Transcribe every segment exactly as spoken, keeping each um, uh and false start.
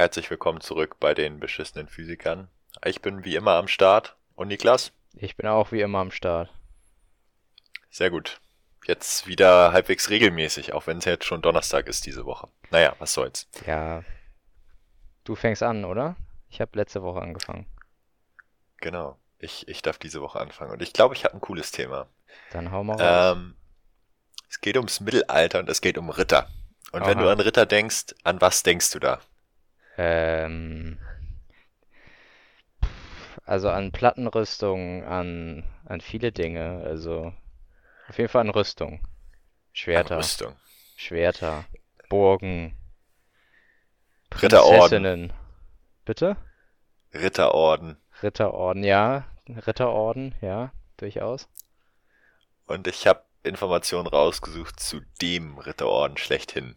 Herzlich willkommen zurück bei den beschissenen Physikern. Ich bin wie immer am Start. Und Niklas? Ich bin auch wie immer am Start. Sehr gut. Jetzt wieder halbwegs regelmäßig, auch wenn es jetzt schon Donnerstag ist diese Woche. Naja, was soll's. Ja, du fängst an, oder? Ich habe letzte Woche angefangen. Genau, ich, ich darf diese Woche anfangen. Und ich glaube, ich habe ein cooles Thema. Dann hau mal raus. Ähm, es geht ums Mittelalter und es geht um Ritter. Und Aha. Wenn du an Ritter denkst, an was denkst du da? Ähm, also an Plattenrüstung, an, an viele Dinge, also auf jeden Fall an Rüstung. Schwerter. An Rüstung. Schwerter, Burgen, Prinzessinnen. Ritterorden. Bitte? Ritterorden. Ritterorden, ja. Ritterorden, ja, durchaus. Und ich habe Informationen rausgesucht zu dem Ritterorden schlechthin.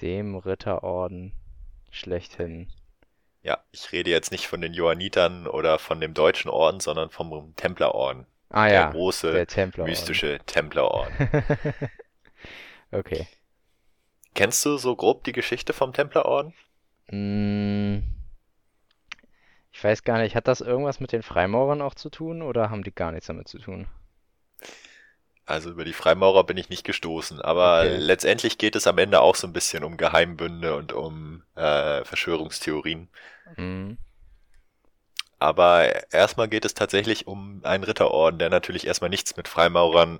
Dem Ritterorden schlechthin. Ja, ich rede jetzt nicht von den Johannitern oder von dem Deutschen Orden, sondern vom Templerorden. Ah der ja, große, der Templerorden. Mystische Templerorden. Okay. Kennst du so grob die Geschichte vom Templerorden? Mm, ich weiß gar nicht, hat das irgendwas mit den Freimaurern auch zu tun oder haben die gar nichts damit zu tun? Also über die Freimaurer bin ich nicht gestoßen, aber okay. Letztendlich geht es am Ende auch so ein bisschen um Geheimbünde und um äh, Verschwörungstheorien. Mhm. Aber erstmal geht es tatsächlich um einen Ritterorden, der natürlich erstmal nichts mit Freimaurern,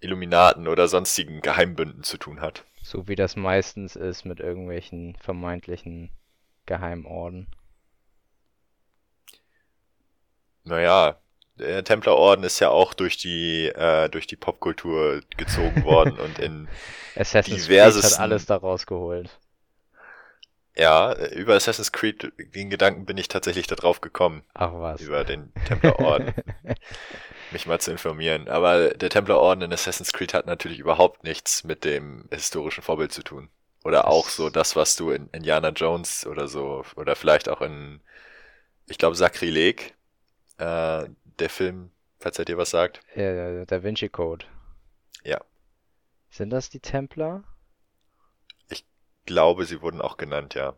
Illuminaten oder sonstigen Geheimbünden zu tun hat. So wie das meistens ist mit irgendwelchen vermeintlichen Geheimorden. Naja, der Templerorden ist ja auch durch die äh, durch die Popkultur gezogen worden und in Assassin's Creed hat alles da rausgeholt. Ja, über Assassin's Creed, den Gedanken bin ich tatsächlich da drauf gekommen. Ach was. Über den Templerorden. Mich mal zu informieren. Aber der Templerorden in Assassin's Creed hat natürlich überhaupt nichts mit dem historischen Vorbild zu tun. Oder das auch so das, was du in Indiana Jones oder so, oder vielleicht auch in, ich glaube, Sakrileg, äh, der Film, falls er dir was sagt. Ja, Da Vinci Code. Ja. Sind das die Templer? Ich glaube, sie wurden auch genannt, ja.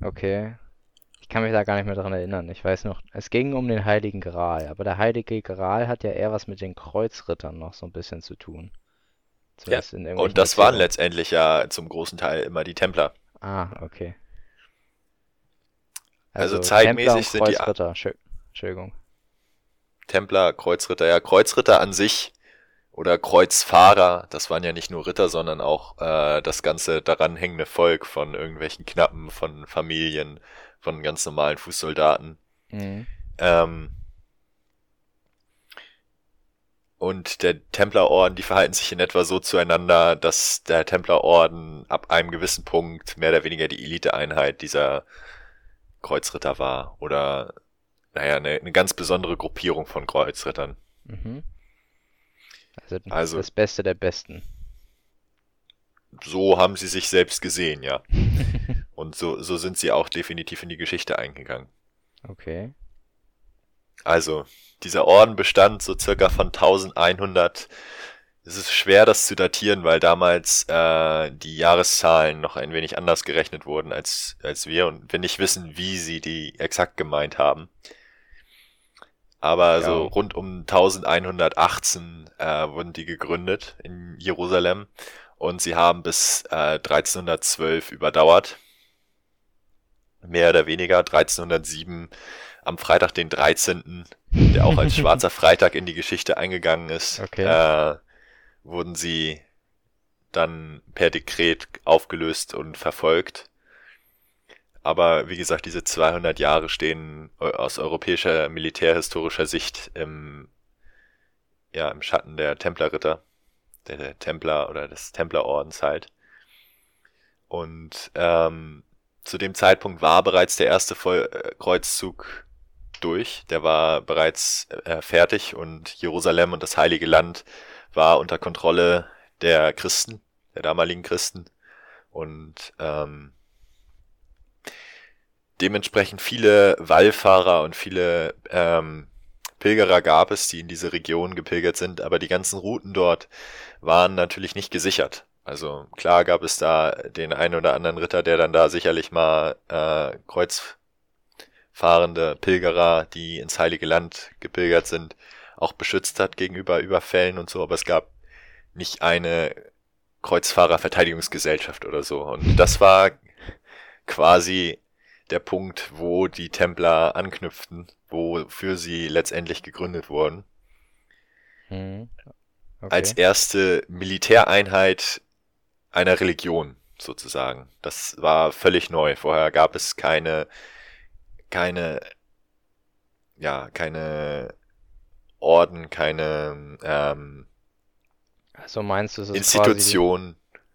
Okay. Ich kann mich da gar nicht mehr dran erinnern. Ich weiß noch, es ging um den Heiligen Gral. Aber der Heilige Gral hat ja eher was mit den Kreuzrittern noch so ein bisschen zu tun. Ja, in und das waren letztendlich ja zum großen Teil immer die Templer. Ah, okay. Also, also zeitmäßig sind die... Kreuzritter, Entschuldigung. Templer, Kreuzritter, ja, Kreuzritter an sich oder Kreuzfahrer, das waren ja nicht nur Ritter, sondern auch äh, das ganze daran hängende Volk von irgendwelchen Knappen, von Familien, von ganz normalen Fußsoldaten. Mhm. Ähm, und der Templerorden, die verhalten sich in etwa so zueinander, dass der Templerorden ab einem gewissen Punkt mehr oder weniger die Eliteeinheit dieser Kreuzritter war oder naja, eine, eine ganz besondere Gruppierung von Kreuzrittern. Mhm. Also, also das Beste der Besten. So haben sie sich selbst gesehen, ja. Und so, so sind sie auch definitiv in die Geschichte eingegangen. Okay. Also, dieser Orden bestand so circa von elfhundert. Es ist schwer, das zu datieren, weil damals äh, die Jahreszahlen noch ein wenig anders gerechnet wurden als, als wir. Und wir nicht wissen, wie sie die exakt gemeint haben. Aber ja. So rund um elfhundertachtzehn äh, wurden die gegründet in Jerusalem und sie haben bis äh, dreizehnhundertzwölf überdauert. Mehr oder weniger. dreizehnhundertsieben am Freitag, den dreizehnten, der auch als Schwarzer Freitag in die Geschichte eingegangen ist, okay. äh, wurden sie dann per Dekret aufgelöst und verfolgt. Aber wie gesagt, diese zweihundert Jahre stehen aus europäischer militärhistorischer Sicht im, ja, im Schatten der Templerritter, der, der Templer oder des Templerordens halt. Und ähm, zu dem Zeitpunkt war bereits der erste Voll- äh, Kreuzzug durch, der war bereits äh, fertig und Jerusalem und das Heilige Land war unter Kontrolle der Christen, der damaligen Christen und ähm, dementsprechend viele Wallfahrer und viele ähm, Pilgerer gab es, die in diese Region gepilgert sind, aber die ganzen Routen dort waren natürlich nicht gesichert. Also klar gab es da den einen oder anderen Ritter, der dann da sicherlich mal äh, kreuzfahrende Pilgerer, die ins Heilige Land gepilgert sind, auch beschützt hat gegenüber Überfällen und so, aber es gab nicht eine Kreuzfahrerverteidigungsgesellschaft oder so. Und das war quasi der Punkt, wo die Templer anknüpften, wofür sie letztendlich gegründet wurden. Hm. Okay. Als erste Militäreinheit einer Religion sozusagen. Das war völlig neu. Vorher gab es keine, keine, ja, keine Orden, keine ähm, also meinst du, es ist Institution. Quasi...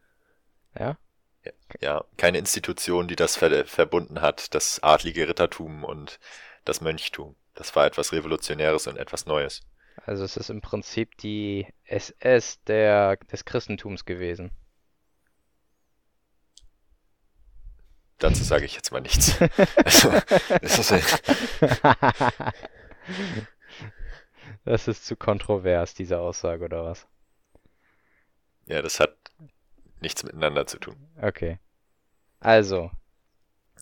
Ja? ja? Ja, keine Institution, die das ver- verbunden hat, das adlige Rittertum und das Mönchtum. Das war etwas Revolutionäres und etwas Neues. Also es ist im Prinzip die S S der, des Christentums gewesen. Dazu sage ich jetzt mal nichts. Also, das, ist das ist zu kontrovers, diese Aussage, oder was? Ja, das hat nichts miteinander zu tun. Okay. Also.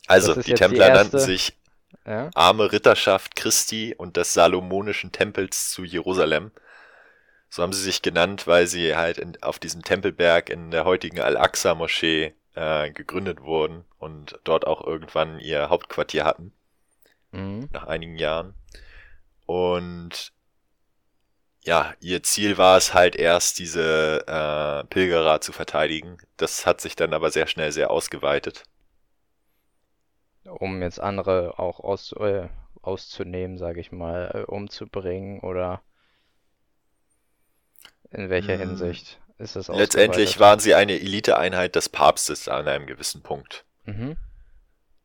Also, die Templer die nannten sich ja? Arme Ritterschaft Christi und des Salomonischen Tempels zu Jerusalem. So haben sie sich genannt, weil sie halt in, auf diesem Tempelberg in der heutigen Al-Aqsa-Moschee äh, gegründet wurden und dort auch irgendwann ihr Hauptquartier hatten. Mhm. Nach einigen Jahren. Und ja, ihr Ziel war es halt erst, diese äh, Pilgerer zu verteidigen. Das hat sich dann aber sehr schnell sehr ausgeweitet. Um jetzt andere auch aus, äh, auszunehmen, sage ich mal, äh, umzubringen oder in welcher hm. Hinsicht ist das ausgeweitet? Letztendlich waren sie eine Eliteeinheit des Papstes an einem gewissen Punkt, mhm.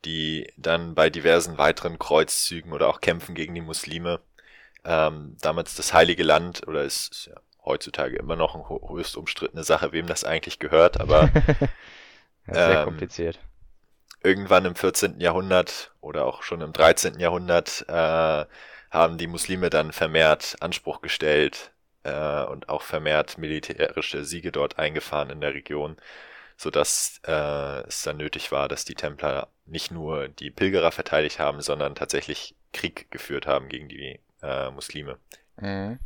die dann bei diversen weiteren Kreuzzügen oder auch Kämpfen gegen die Muslime Ähm, damals das Heilige Land, oder es ist ja heutzutage immer noch eine höchst umstrittene Sache, wem das eigentlich gehört, aber ja, sehr ähm, kompliziert. Irgendwann im vierzehnten Jahrhundert oder auch schon im dreizehnten Jahrhundert äh, haben die Muslime dann vermehrt Anspruch gestellt äh, und auch vermehrt militärische Siege dort eingefahren in der Region, sodass äh, es dann nötig war, dass die Templer nicht nur die Pilgerer verteidigt haben, sondern tatsächlich Krieg geführt haben gegen die Äh, Muslime. Mhm.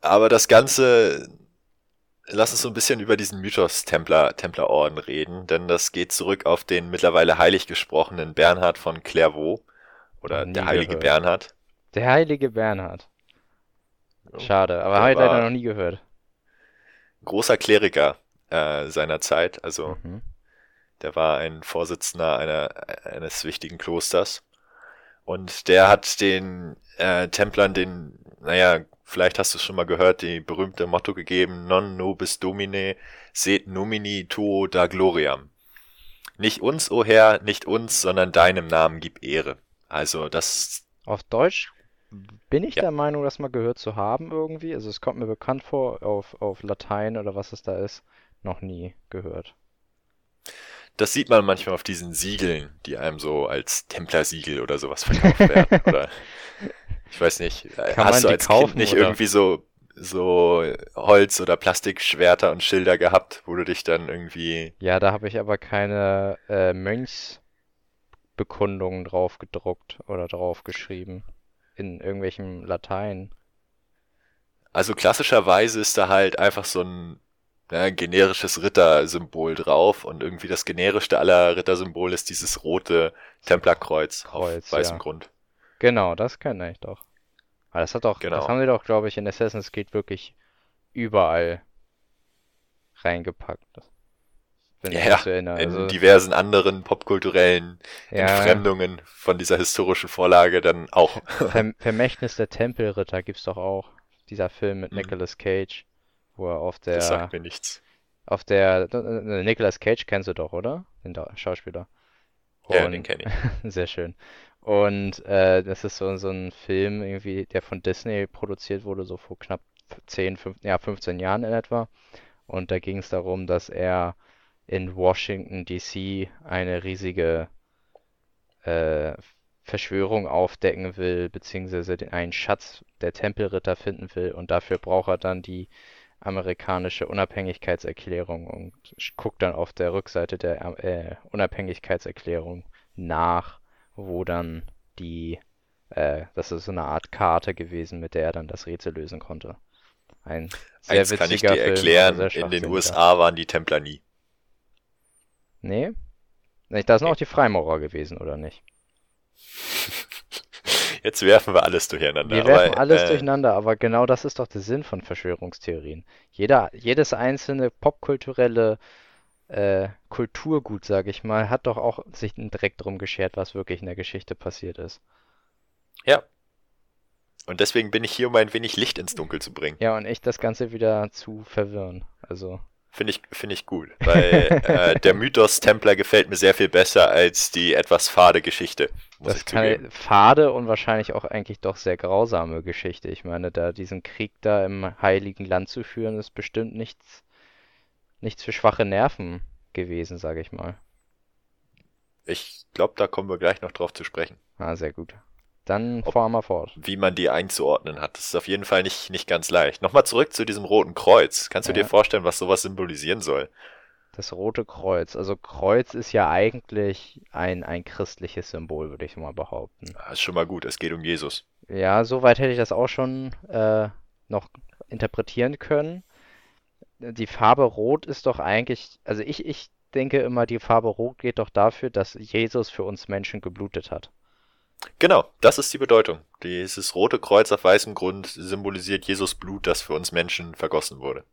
Aber das Ganze, lass uns so ein bisschen über diesen Mythos Templer, Templerorden reden, denn das geht zurück auf den mittlerweile heilig gesprochenen Bernhard von Clairvaux oder Nie der heilige gehört. Bernhard. Der heilige Bernhard. Schade, aber habe ich leider noch nie gehört. Großer Kleriker äh, seiner Zeit, also mhm. der war ein Vorsitzender einer, eines wichtigen Klosters. Und der hat den äh, Templern den, naja, vielleicht hast du es schon mal gehört, die berühmte Motto gegeben, non nobis domine, sed nomini tuo da gloriam. Nicht uns, o Herr, nicht uns, sondern deinem Namen gib Ehre. Also das... Auf Deutsch bin ich ja. der Meinung, das mal gehört zu haben irgendwie. Also es kommt mir bekannt vor, auf, auf Latein oder was es da ist, noch nie gehört. Das sieht man manchmal auf diesen Siegeln, die einem so als Templersiegel oder sowas verkauft werden. Oder ich weiß nicht, Kann hast du als kaufen, Kind nicht oder? irgendwie so, so Holz- oder Plastikschwerter und Schilder gehabt, wo du dich dann irgendwie... Ja, da habe ich aber keine äh, Mönchsbekundungen drauf gedruckt oder drauf geschrieben in irgendwelchem Latein. Also klassischerweise ist da halt einfach so ein Ja, generisches Rittersymbol drauf und irgendwie das generischste aller Rittersymbole ist dieses rote Templerkreuz Kreuz, auf weißem ja. Grund. Genau, das kenne ich doch. Aber das hat doch, genau. das haben sie doch, glaube ich, in Assassin's Creed wirklich überall reingepackt. Wenn ja, ich mich erinnere. in also, diversen anderen popkulturellen ja, Entfremdungen von dieser historischen Vorlage dann auch. Verm- Vermächtnis der Tempelritter gibt's doch auch. Dieser Film mit mhm. Nicolas Cage. Wo er auf der... Das sagt mir nichts. Auf der... Nicolas Cage kennst du doch, oder? Den Schauspieler. Und, ja, den kenne ich. Sehr schön. Und äh, das ist so, so ein Film, irgendwie, der von Disney produziert wurde, so vor knapp zehn, fünfzehn, ja, fünfzehn Jahren in etwa. Und da ging es darum, dass er in Washington D C eine riesige äh, Verschwörung aufdecken will, beziehungsweise den, einen Schatz der Tempelritter finden will. Und dafür braucht er dann die amerikanische Unabhängigkeitserklärung und guckt dann auf der Rückseite der äh, Unabhängigkeitserklärung nach, wo dann die, äh, das ist so eine Art Karte gewesen, mit der er dann das Rätsel lösen konnte. Ein sehr Eins witziger kann ich dir Film, erklären, in den U S A waren die Templer nie. Nee? Da sind okay. auch die Freimaurer gewesen, oder nicht? Jetzt werfen wir alles durcheinander. Wir werfen aber, alles äh, durcheinander, aber genau das ist doch der Sinn von Verschwörungstheorien. Jeder, jedes einzelne popkulturelle äh, Kulturgut, sage ich mal, hat doch auch sich direkt drum geschert, was wirklich in der Geschichte passiert ist. Ja. Und deswegen bin ich hier, um ein wenig Licht ins Dunkel zu bringen. Ja, und echt das Ganze wieder zu verwirren. Also... Finde ich, finde ich gut, weil äh, der Mythos Templer gefällt mir sehr viel besser als die etwas fade Geschichte, muss das ich zugeben. Fade und wahrscheinlich auch eigentlich doch sehr grausame Geschichte. Ich meine, da diesen Krieg da im Heiligen Land zu führen, ist bestimmt nichts, nichts für schwache Nerven gewesen, sage ich mal. Ich glaube, da kommen wir gleich noch drauf zu sprechen. Ah, sehr gut. Dann Ob, fahren wir fort. Wie man die einzuordnen hat, das ist auf jeden Fall nicht, nicht ganz leicht. Nochmal zurück zu diesem Roten Kreuz. Kannst du ja. dir vorstellen, was sowas symbolisieren soll? Das Rote Kreuz. Also Kreuz ist ja eigentlich ein, ein christliches Symbol, würde ich mal behaupten. Das ist schon mal gut, es geht um Jesus. Ja, soweit hätte ich das auch schon äh, noch interpretieren können. Die Farbe Rot ist doch eigentlich, also ich, ich denke immer, die Farbe Rot geht doch dafür, dass Jesus für uns Menschen geblutet hat. Genau, das ist die Bedeutung. Dieses rote Kreuz auf weißem Grund symbolisiert Jesus' Blut, das für uns Menschen vergossen wurde.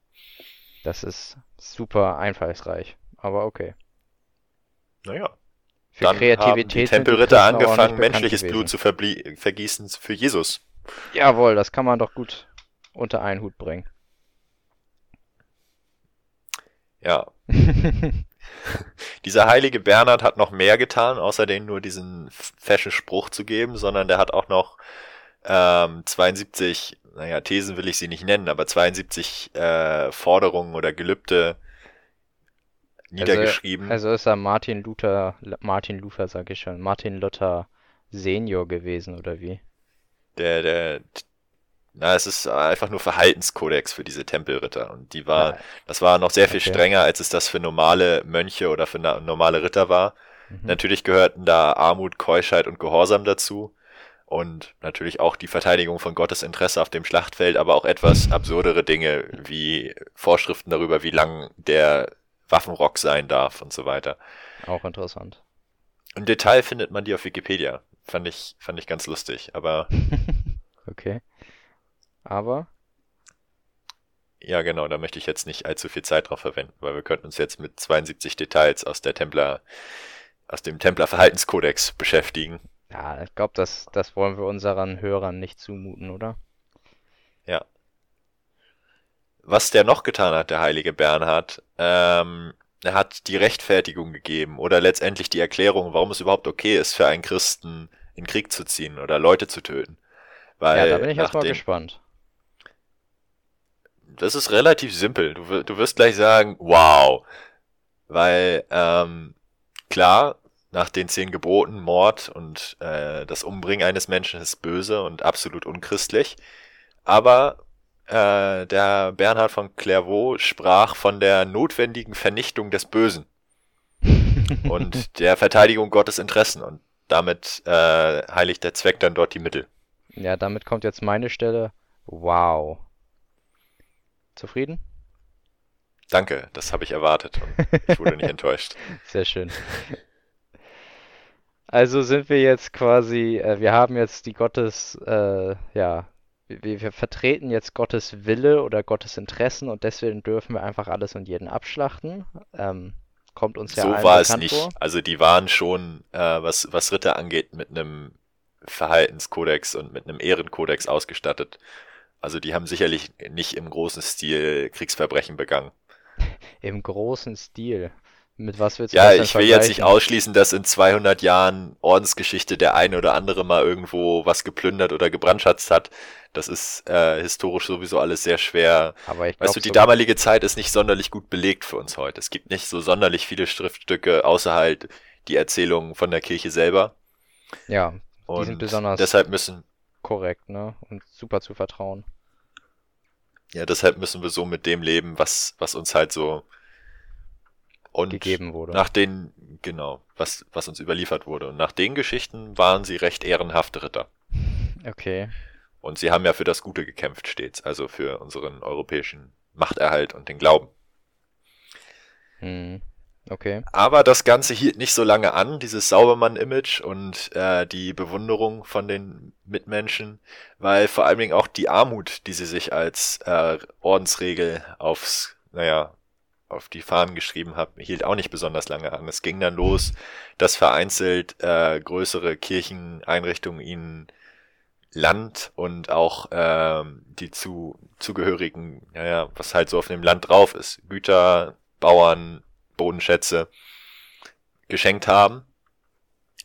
Das ist super einfallsreich, aber okay. Naja. Für dann Kreativität haben die Tempelritter die angefangen, menschliches gewesen. Blut zu verblie- vergießen für Jesus. Jawohl, das kann man doch gut unter einen Hut bringen. Ja. Dieser heilige Bernhard hat noch mehr getan, außer denen nur diesen fashion Spruch zu geben, sondern der hat auch noch ähm, zweiundsiebzig, naja, Thesen will ich sie nicht nennen, aber zweiundsiebzig äh, Forderungen oder Gelübde niedergeschrieben. Also, also ist er Martin Luther, Martin Luther sag ich schon, Martin Luther Senior gewesen, oder wie? Der, der... Na, es ist einfach nur Verhaltenskodex für diese Tempelritter und die war, das war noch sehr viel okay. strenger, als es das für normale Mönche oder für na- normale Ritter war. Mhm. Natürlich gehörten da Armut, Keuschheit und Gehorsam dazu und natürlich auch die Verteidigung von Gottes Interesse auf dem Schlachtfeld, aber auch etwas absurdere Dinge wie Vorschriften darüber, wie lang der Waffenrock sein darf und so weiter. Auch interessant. Im Detail findet man die auf Wikipedia. Fand ich, fand ich ganz lustig, aber... okay. Aber? Ja, genau, da möchte ich jetzt nicht allzu viel Zeit drauf verwenden, weil wir könnten uns jetzt mit zweiundsiebzig Details aus der Templer, aus dem Templer-Verhaltenskodex beschäftigen. Ja, ich glaube, das, das wollen wir unseren Hörern nicht zumuten, oder? Ja. Was der noch getan hat, der heilige Bernhard, ähm, er hat die Rechtfertigung gegeben oder letztendlich die Erklärung, warum es überhaupt okay ist, für einen Christen in Krieg zu ziehen oder Leute zu töten. Weil ja, da bin ich erstmal gespannt. Das ist relativ simpel. Du, du wirst gleich sagen, wow. Weil, ähm, klar, nach den zehn Geboten, Mord und äh, das Umbringen eines Menschen ist böse und absolut unchristlich. Aber äh, der Bernhard von Clairvaux sprach von der notwendigen Vernichtung des Bösen und der Verteidigung Gottes Interessen. Und damit äh, heiligt der Zweck dann dort die Mittel. Ja, damit kommt jetzt meine Stelle. Wow. Zufrieden? Danke, das habe ich erwartet und ich wurde nicht enttäuscht. Sehr schön. Also sind wir jetzt quasi, äh, wir haben jetzt die Gottes, äh, ja, wir, wir vertreten jetzt Gottes Wille oder Gottes Interessen und deswegen dürfen wir einfach alles und jeden abschlachten. Ähm, kommt uns ja allen bekannt vor. So war es nicht. Also die waren schon, äh, was, was Ritter angeht, mit einem Verhaltenskodex und mit einem Ehrenkodex ausgestattet. Also die haben sicherlich nicht im großen Stil Kriegsverbrechen begangen. Im großen Stil? Mit was willst du das denn vergleichen? Ja, ich will jetzt nicht ausschließen, dass in zweihundert Jahren Ordensgeschichte der eine oder andere mal irgendwo was geplündert oder gebrandschatzt hat. Das ist äh, historisch sowieso alles sehr schwer. Aber ich glaub, weißt du, die so damalige Zeit ist nicht sonderlich gut belegt für uns heute. Es gibt nicht so sonderlich viele Schriftstücke, außer halt die Erzählungen von der Kirche selber. Ja, die sind besonders deshalb müssen korrekt, ne? Und super zu vertrauen. Ja, deshalb müssen wir so mit dem leben, was, was uns halt so und gegeben wurde. Nach den, genau, was, was uns überliefert wurde. Und nach den Geschichten waren sie recht ehrenhafte Ritter. Okay. Und sie haben ja für das Gute gekämpft stets, also für unseren europäischen Machterhalt und den Glauben. Hm. Okay. Aber das Ganze hielt nicht so lange an, dieses Saubermann-Image und äh, die Bewunderung von den Mitmenschen, weil vor allen Dingen auch die Armut, die sie sich als äh, Ordensregel aufs, naja, auf die Fahnen geschrieben haben, hielt auch nicht besonders lange an. Es ging dann los, dass vereinzelt äh, größere Kircheneinrichtungen ihnen Land und auch äh, die zu, zugehörigen, naja, was halt so auf dem Land drauf ist, Güter, Bauern, Bodenschätze geschenkt haben.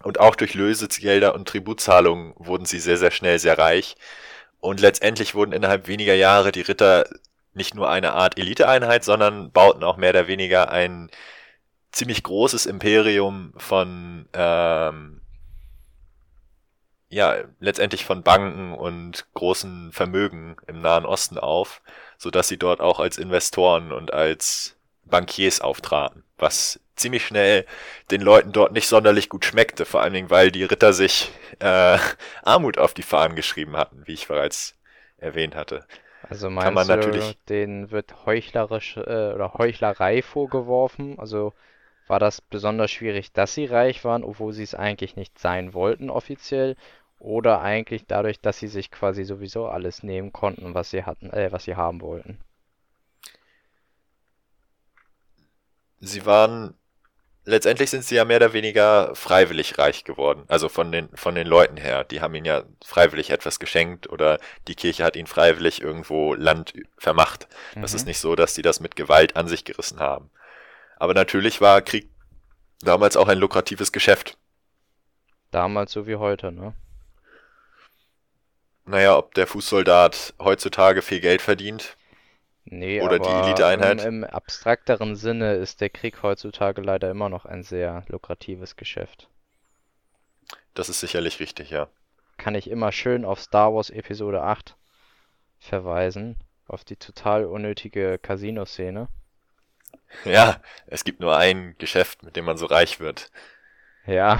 Und auch durch Lösegelder und Tributzahlungen wurden sie sehr, sehr schnell sehr reich. Und letztendlich wurden innerhalb weniger Jahre die Ritter nicht nur eine Art Eliteeinheit, sondern bauten auch mehr oder weniger ein ziemlich großes Imperium von, ähm, ja, letztendlich von Banken und großen Vermögen im Nahen Osten auf, sodass sie dort auch als Investoren und als Bankiers auftraten, was ziemlich schnell den Leuten dort nicht sonderlich gut schmeckte, vor allen Dingen, weil die Ritter sich äh, Armut auf die Fahnen geschrieben hatten, wie ich bereits erwähnt hatte. Also meinst Kann man du, natürlich denen wird heuchlerisch äh, oder Heuchlerei vorgeworfen? Also war das besonders schwierig, dass sie reich waren, obwohl sie es eigentlich nicht sein wollten offiziell, oder eigentlich dadurch, dass sie sich quasi sowieso alles nehmen konnten, was sie hatten, äh, was sie haben wollten? Sie waren, letztendlich sind sie ja mehr oder weniger freiwillig reich geworden, also von den von den Leuten her, die haben ihnen ja freiwillig etwas geschenkt oder die Kirche hat ihnen freiwillig irgendwo Land vermacht. Mhm. Das ist nicht so, dass die das mit Gewalt an sich gerissen haben. Aber natürlich war Krieg damals auch ein lukratives Geschäft. Damals so wie heute, ne? Naja, ob der Fußsoldat heutzutage viel Geld verdient? Nee, oder aber die Eliteeinheit. Im, im abstrakteren Sinne ist der Krieg heutzutage leider immer noch ein sehr lukratives Geschäft. Das ist sicherlich richtig, ja. Kann ich immer schön auf Star Wars Episode acht verweisen, auf die total unnötige Casino-Szene. Ja, es gibt nur ein Geschäft, mit dem man so reich wird. Ja,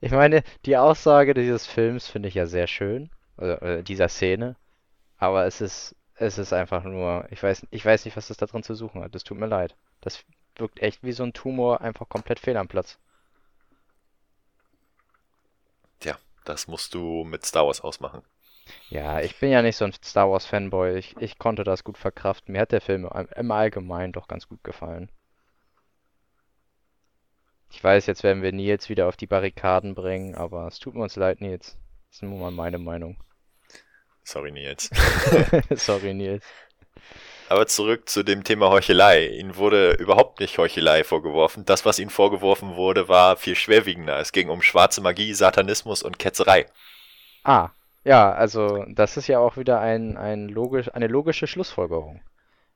ich meine, die Aussage dieses Films finde ich ja sehr schön, also dieser Szene, aber es ist Es ist einfach nur, ich weiß, ich weiß nicht, was das da drin zu suchen hat. Das tut mir leid. Das wirkt echt wie so ein Tumor, einfach komplett fehl am Platz. Tja, das musst du mit Star Wars ausmachen. Ja, ich bin ja nicht so ein Star Wars Fanboy. Ich, ich konnte das gut verkraften. Mir hat der Film im Allgemeinen doch ganz gut gefallen. Ich weiß, jetzt werden wir Nils wieder auf die Barrikaden bringen, aber es tut mir uns leid, Nils. Das ist nur mal meine Meinung. Sorry, Nils. Sorry, Nils. Aber zurück zu dem Thema Heuchelei. Ihnen wurde überhaupt nicht Heuchelei vorgeworfen. Das, was ihnen vorgeworfen wurde, war viel schwerwiegender. Es ging um schwarze Magie, Satanismus und Ketzerei. Ah, ja, also das ist ja auch wieder ein, ein logisch, eine logische Schlussfolgerung.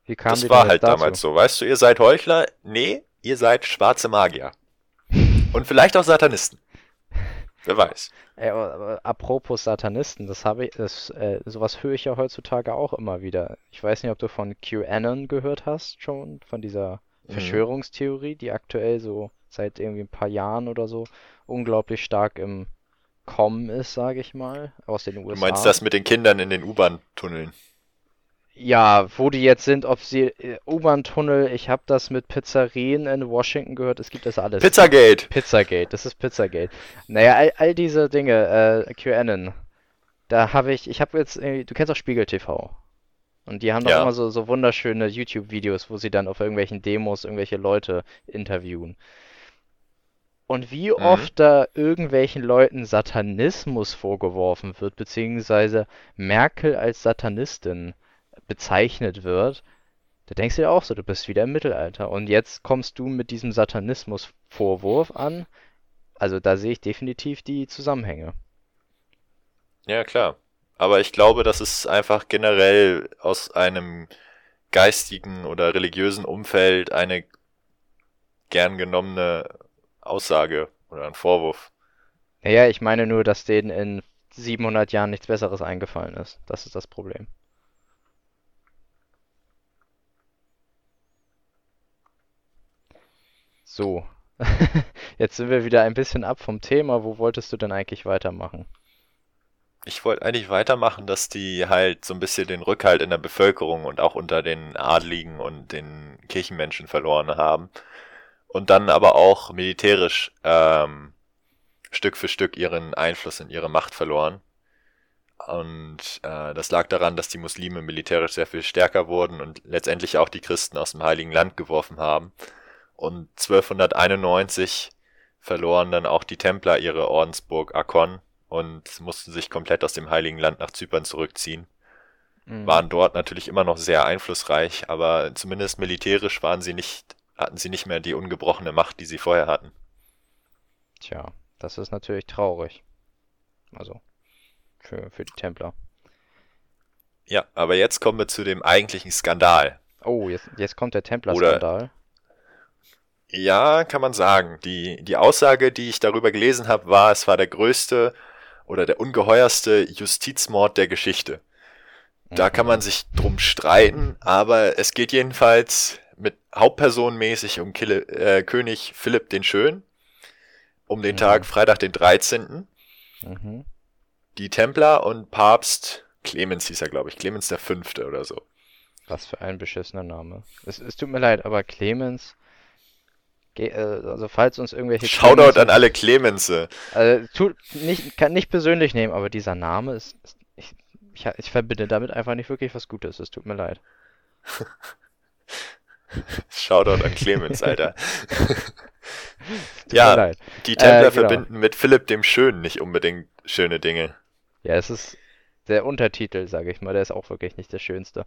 Wie kam das die war halt dazu? Damals so. Weißt du, ihr seid Heuchler? Nee, ihr seid schwarze Magier. Und vielleicht auch Satanisten. Wer weiß. Ey, apropos Satanisten, das habe ich, das, äh, sowas höre ich ja heutzutage auch immer wieder. Ich weiß nicht, ob du von QAnon gehört hast schon, von dieser Verschwörungstheorie, die aktuell so seit irgendwie ein paar Jahren oder so unglaublich stark im Kommen ist, sage ich mal, aus den U S A. Du meinst das mit den Kindern in den U-Bahn-Tunneln? Ja, wo die jetzt sind, ob sie äh, U-Bahn-Tunnel, ich habe das mit Pizzerien in Washington gehört, es gibt das alles. Pizzagate! Pizzagate, das ist Pizzagate. Naja, all, all diese Dinge, äh, QAnon, da habe ich, ich habe jetzt, äh, du kennst auch Spiegel T V. Und die haben doch ja. immer so, so wunderschöne YouTube-Videos, wo sie dann auf irgendwelchen Demos irgendwelche Leute interviewen. Und wie mhm. oft da irgendwelchen Leuten Satanismus vorgeworfen wird, beziehungsweise Merkel als Satanistin bezeichnet wird, da denkst du dir auch so, du bist wieder im Mittelalter. Und jetzt kommst du mit diesem Satanismus-Vorwurf an. Also da sehe ich definitiv die Zusammenhänge. Ja, klar. Aber ich glaube, das ist einfach generell aus einem geistigen oder religiösen Umfeld eine gern genommene Aussage oder ein Vorwurf. Naja, ich meine nur, dass denen in siebenhundert Jahren nichts Besseres eingefallen ist. Das ist das Problem. So, jetzt sind wir wieder ein bisschen ab vom Thema. Wo wolltest du denn eigentlich weitermachen? Ich wollte eigentlich weitermachen, dass die halt so ein bisschen den Rückhalt in der Bevölkerung und auch unter den Adligen und den Kirchenmenschen verloren haben und dann aber auch militärisch ähm, Stück für Stück ihren Einfluss und ihre Macht verloren. Und äh, das lag daran, dass die Muslime militärisch sehr viel stärker wurden und letztendlich auch die Christen aus dem Heiligen Land geworfen haben. Und zwölfhunderteinundneunzig verloren dann auch die Templer ihre Ordensburg Akkon und mussten sich komplett aus dem Heiligen Land nach Zypern zurückziehen. Mhm. Waren dort natürlich immer noch sehr einflussreich, aber zumindest militärisch waren sie nicht, hatten sie nicht mehr die ungebrochene Macht, die sie vorher hatten. Tja, das ist natürlich traurig. Also für, für die Templer. Ja, aber jetzt kommen wir zu dem eigentlichen Skandal. Oh, jetzt, jetzt kommt der Templer-Skandal. Ja, kann man sagen. Die, die Aussage, die ich darüber gelesen habe, war, es war der größte oder der ungeheuerste Justizmord der Geschichte. Da kann man sich drum streiten, aber es geht jedenfalls mit hauptpersonenmäßig um Kille, äh, König Philipp den Schönen, um den mhm. Tag Freitag den dreizehnten Mhm. Die Templer und Papst Clemens hieß er, glaube ich, Clemens der Fünfte oder so. Was für ein beschissener Name. Es, es tut mir leid, aber Clemens... Also falls uns irgendwelche... Shoutout Clemense, an alle Clemense. Also, tut, nicht, kann nicht persönlich nehmen, aber dieser Name ist... ist ich, ich, ich verbinde damit einfach nicht wirklich was Gutes. Es tut mir leid. Shoutout an Clemens, Alter. Ja, leid. Die Templer äh, genau. verbinden mit Philipp dem Schönen nicht unbedingt schöne Dinge. Ja, es ist der Untertitel, sage ich mal. Der ist auch wirklich nicht der schönste.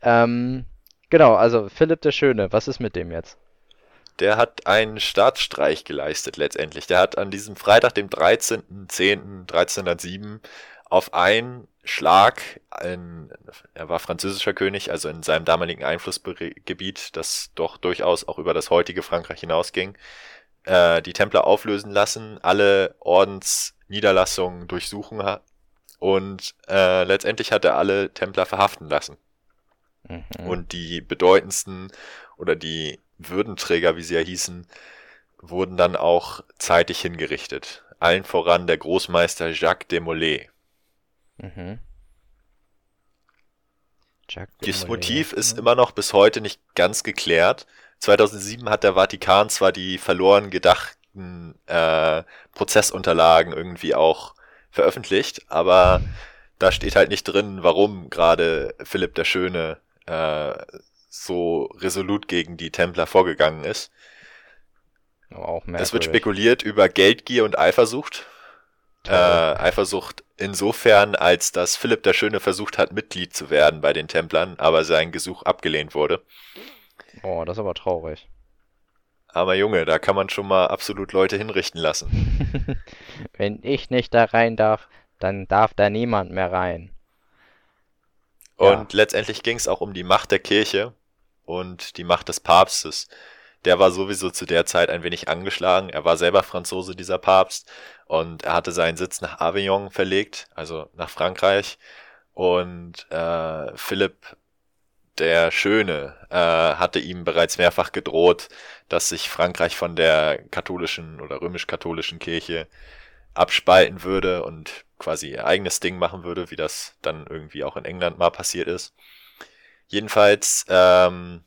Ähm, genau, also Philipp der Schöne. Was ist mit dem jetzt? Der hat einen Staatsstreich geleistet letztendlich. Der hat an diesem Freitag, dem dreizehnten zehnten dreizehnhundertsieben, auf einen Schlag, ein, er war französischer König, also in seinem damaligen Einflussgebiet, das doch durchaus auch über das heutige Frankreich hinausging, äh, die Templer auflösen lassen, alle Ordensniederlassungen durchsuchen und äh, letztendlich hat er alle Templer verhaften lassen. Mhm. Und die bedeutendsten oder die Würdenträger, wie sie ja hießen, wurden dann auch zeitig hingerichtet. Allen voran der Großmeister Jacques de Molay. Mhm. Jacques de Das Molay. Motiv ist mhm. immer noch bis heute nicht ganz geklärt. zweitausendsieben hat der Vatikan zwar die verloren gedachten äh, Prozessunterlagen irgendwie auch veröffentlicht, aber da steht halt nicht drin, warum gerade Philipp der Schöne äh, so resolut gegen die Templer vorgegangen ist. Auch merkwürdig. Es wird spekuliert über Geldgier und Eifersucht. Äh, Eifersucht insofern, als dass Philipp der Schöne versucht hat, Mitglied zu werden bei den Templern, aber sein Gesuch abgelehnt wurde. Oh, das ist aber traurig. Aber Junge, da kann man schon mal absolut Leute hinrichten lassen. Wenn ich nicht da rein darf, dann darf da niemand mehr rein. Und ja. letztendlich ging es auch um die Macht der Kirche und die Macht des Papstes. Der war sowieso zu der Zeit ein wenig angeschlagen. Er war selber Franzose, dieser Papst. Und er hatte seinen Sitz nach Avignon verlegt, also nach Frankreich. Und äh, Philipp der Schöne äh, hatte ihm bereits mehrfach gedroht, dass sich Frankreich von der katholischen oder römisch-katholischen Kirche abspalten würde und quasi ihr eigenes Ding machen würde, wie das dann irgendwie auch in England mal passiert ist. Jedenfalls ähm,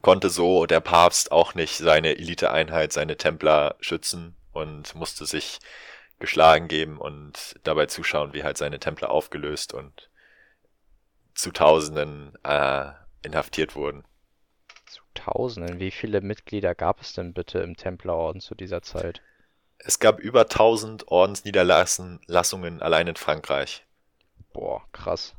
konnte so der Papst auch nicht seine Eliteeinheit, seine Templer schützen und musste sich geschlagen geben und dabei zuschauen, wie halt seine Templer aufgelöst und zu Tausenden äh, inhaftiert wurden. Zu Tausenden? Wie viele Mitglieder gab es denn bitte im Templerorden zu dieser Zeit? Es gab über tausend Ordensniederlassungen allein in Frankreich. Boah, krass.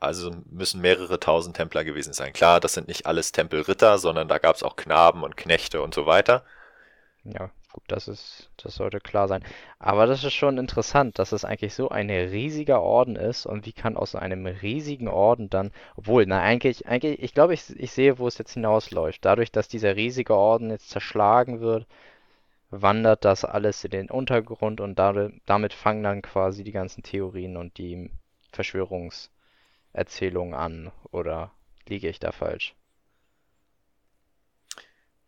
Also müssen mehrere tausend Templer gewesen sein. Klar, das sind nicht alles Tempelritter, sondern da gab es auch Knaben und Knechte und so weiter. Ja, gut, das ist, das sollte klar sein. Aber das ist schon interessant, dass es eigentlich so ein riesiger Orden ist. Und wie kann aus einem riesigen Orden dann, obwohl, na eigentlich, eigentlich, ich glaube, ich, ich sehe, wo es jetzt hinausläuft. Dadurch, dass dieser riesige Orden jetzt zerschlagen wird, wandert das alles in den Untergrund und damit fangen dann quasi die ganzen Theorien und die Verschwörungserzählungen an. Oder liege ich da falsch?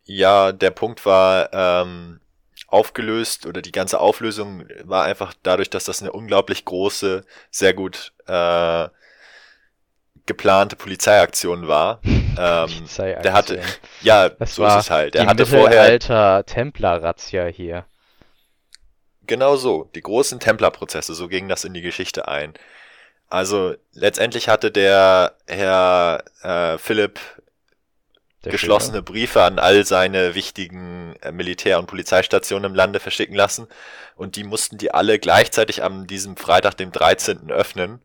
Ja, der Punkt war ähm, aufgelöst, oder die ganze Auflösung war einfach dadurch, dass das eine unglaublich große, sehr gut äh, geplante Polizeiaktion war. Ähm, Polizeiaktion. Der hatte, ja, das so war ist es halt. Der die hatte vorher alter Templer-Razzia hier. Genau so, die großen Templerprozesse, so ging das in die Geschichte ein. Also letztendlich hatte der Herr äh, Philipp der geschlossene Schöne. Briefe an all seine wichtigen Militär- und Polizeistationen im Lande verschicken lassen, und die mussten die alle gleichzeitig an diesem Freitag, dem dreizehnten öffnen.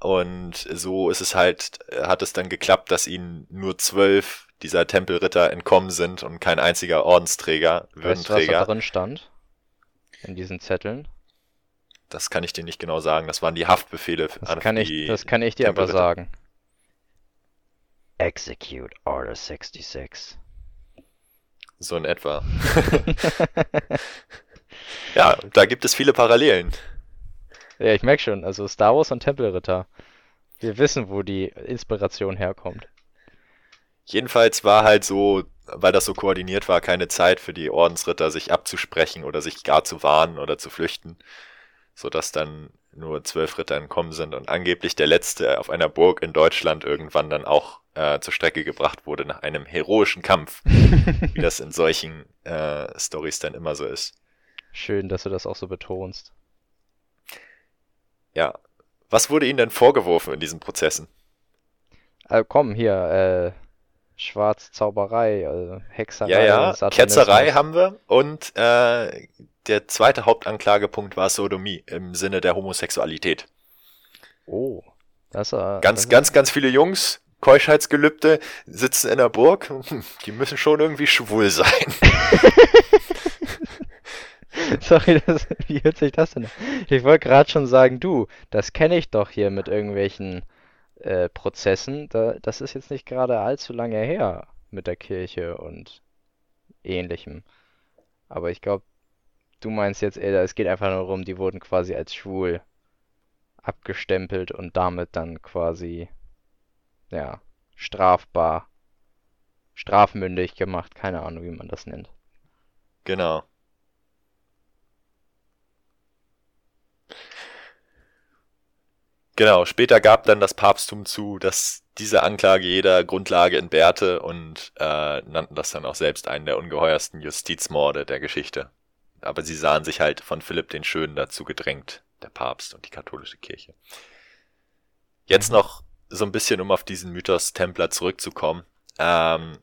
Und so ist es halt, hat es dann geklappt, dass ihnen nur zwölf dieser Tempelritter entkommen sind und kein einziger Ordensträger, Würdenträger. Weißt du, was da drin stand? In diesen Zetteln? Das kann ich dir nicht genau sagen. Das waren die Haftbefehle. Das, an kann, die ich, das kann ich dir aber sagen. Execute Order sechsundsechzig. So in etwa. Ja, da gibt es viele Parallelen. Ja, ich merke schon. Also Star Wars und Tempelritter. Wir wissen, wo die Inspiration herkommt. Jedenfalls war halt so, weil das so koordiniert war, keine Zeit für die Ordensritter, sich abzusprechen oder sich gar zu warnen oder zu flüchten, sodass dann nur zwölf Ritter entkommen sind und angeblich der letzte auf einer Burg in Deutschland irgendwann dann auch äh, zur Strecke gebracht wurde nach einem heroischen Kampf, wie das in solchen äh, Storys dann immer so ist. Schön, dass du das auch so betonst. Ja, was wurde ihnen denn vorgeworfen in diesen Prozessen? Also komm, hier, äh, Schwarzzauberei, also Hexerei. Ja, ja, Satanismus. Ketzerei haben wir, und äh, der zweite Hauptanklagepunkt war Sodomie im Sinne der Homosexualität. Oh, das war... Äh, ganz, ganz, ganz viele Jungs, Keuschheitsgelübde, sitzen in der Burg, die müssen schon irgendwie schwul sein. Sorry, das, wie hört sich das denn an? Ich wollte gerade schon sagen, du, das kenne ich doch hier mit irgendwelchen äh, Prozessen. Da, das ist jetzt nicht gerade allzu lange her mit der Kirche und Ähnlichem. Aber ich glaube, du meinst jetzt, ey, es geht einfach nur darum, die wurden quasi als schwul abgestempelt und damit dann quasi, ja, strafbar, strafmündig gemacht. Keine Ahnung, wie man das nennt. Genau. Genau, später gab dann das Papsttum zu, dass diese Anklage jeder Grundlage entbehrte, und äh, nannten das dann auch selbst einen der ungeheuersten Justizmorde der Geschichte. Aber sie sahen sich halt von Philipp den Schönen dazu gedrängt, der Papst und die katholische Kirche. Jetzt noch so ein bisschen, um auf diesen Mythos Templer zurückzukommen. Ähm,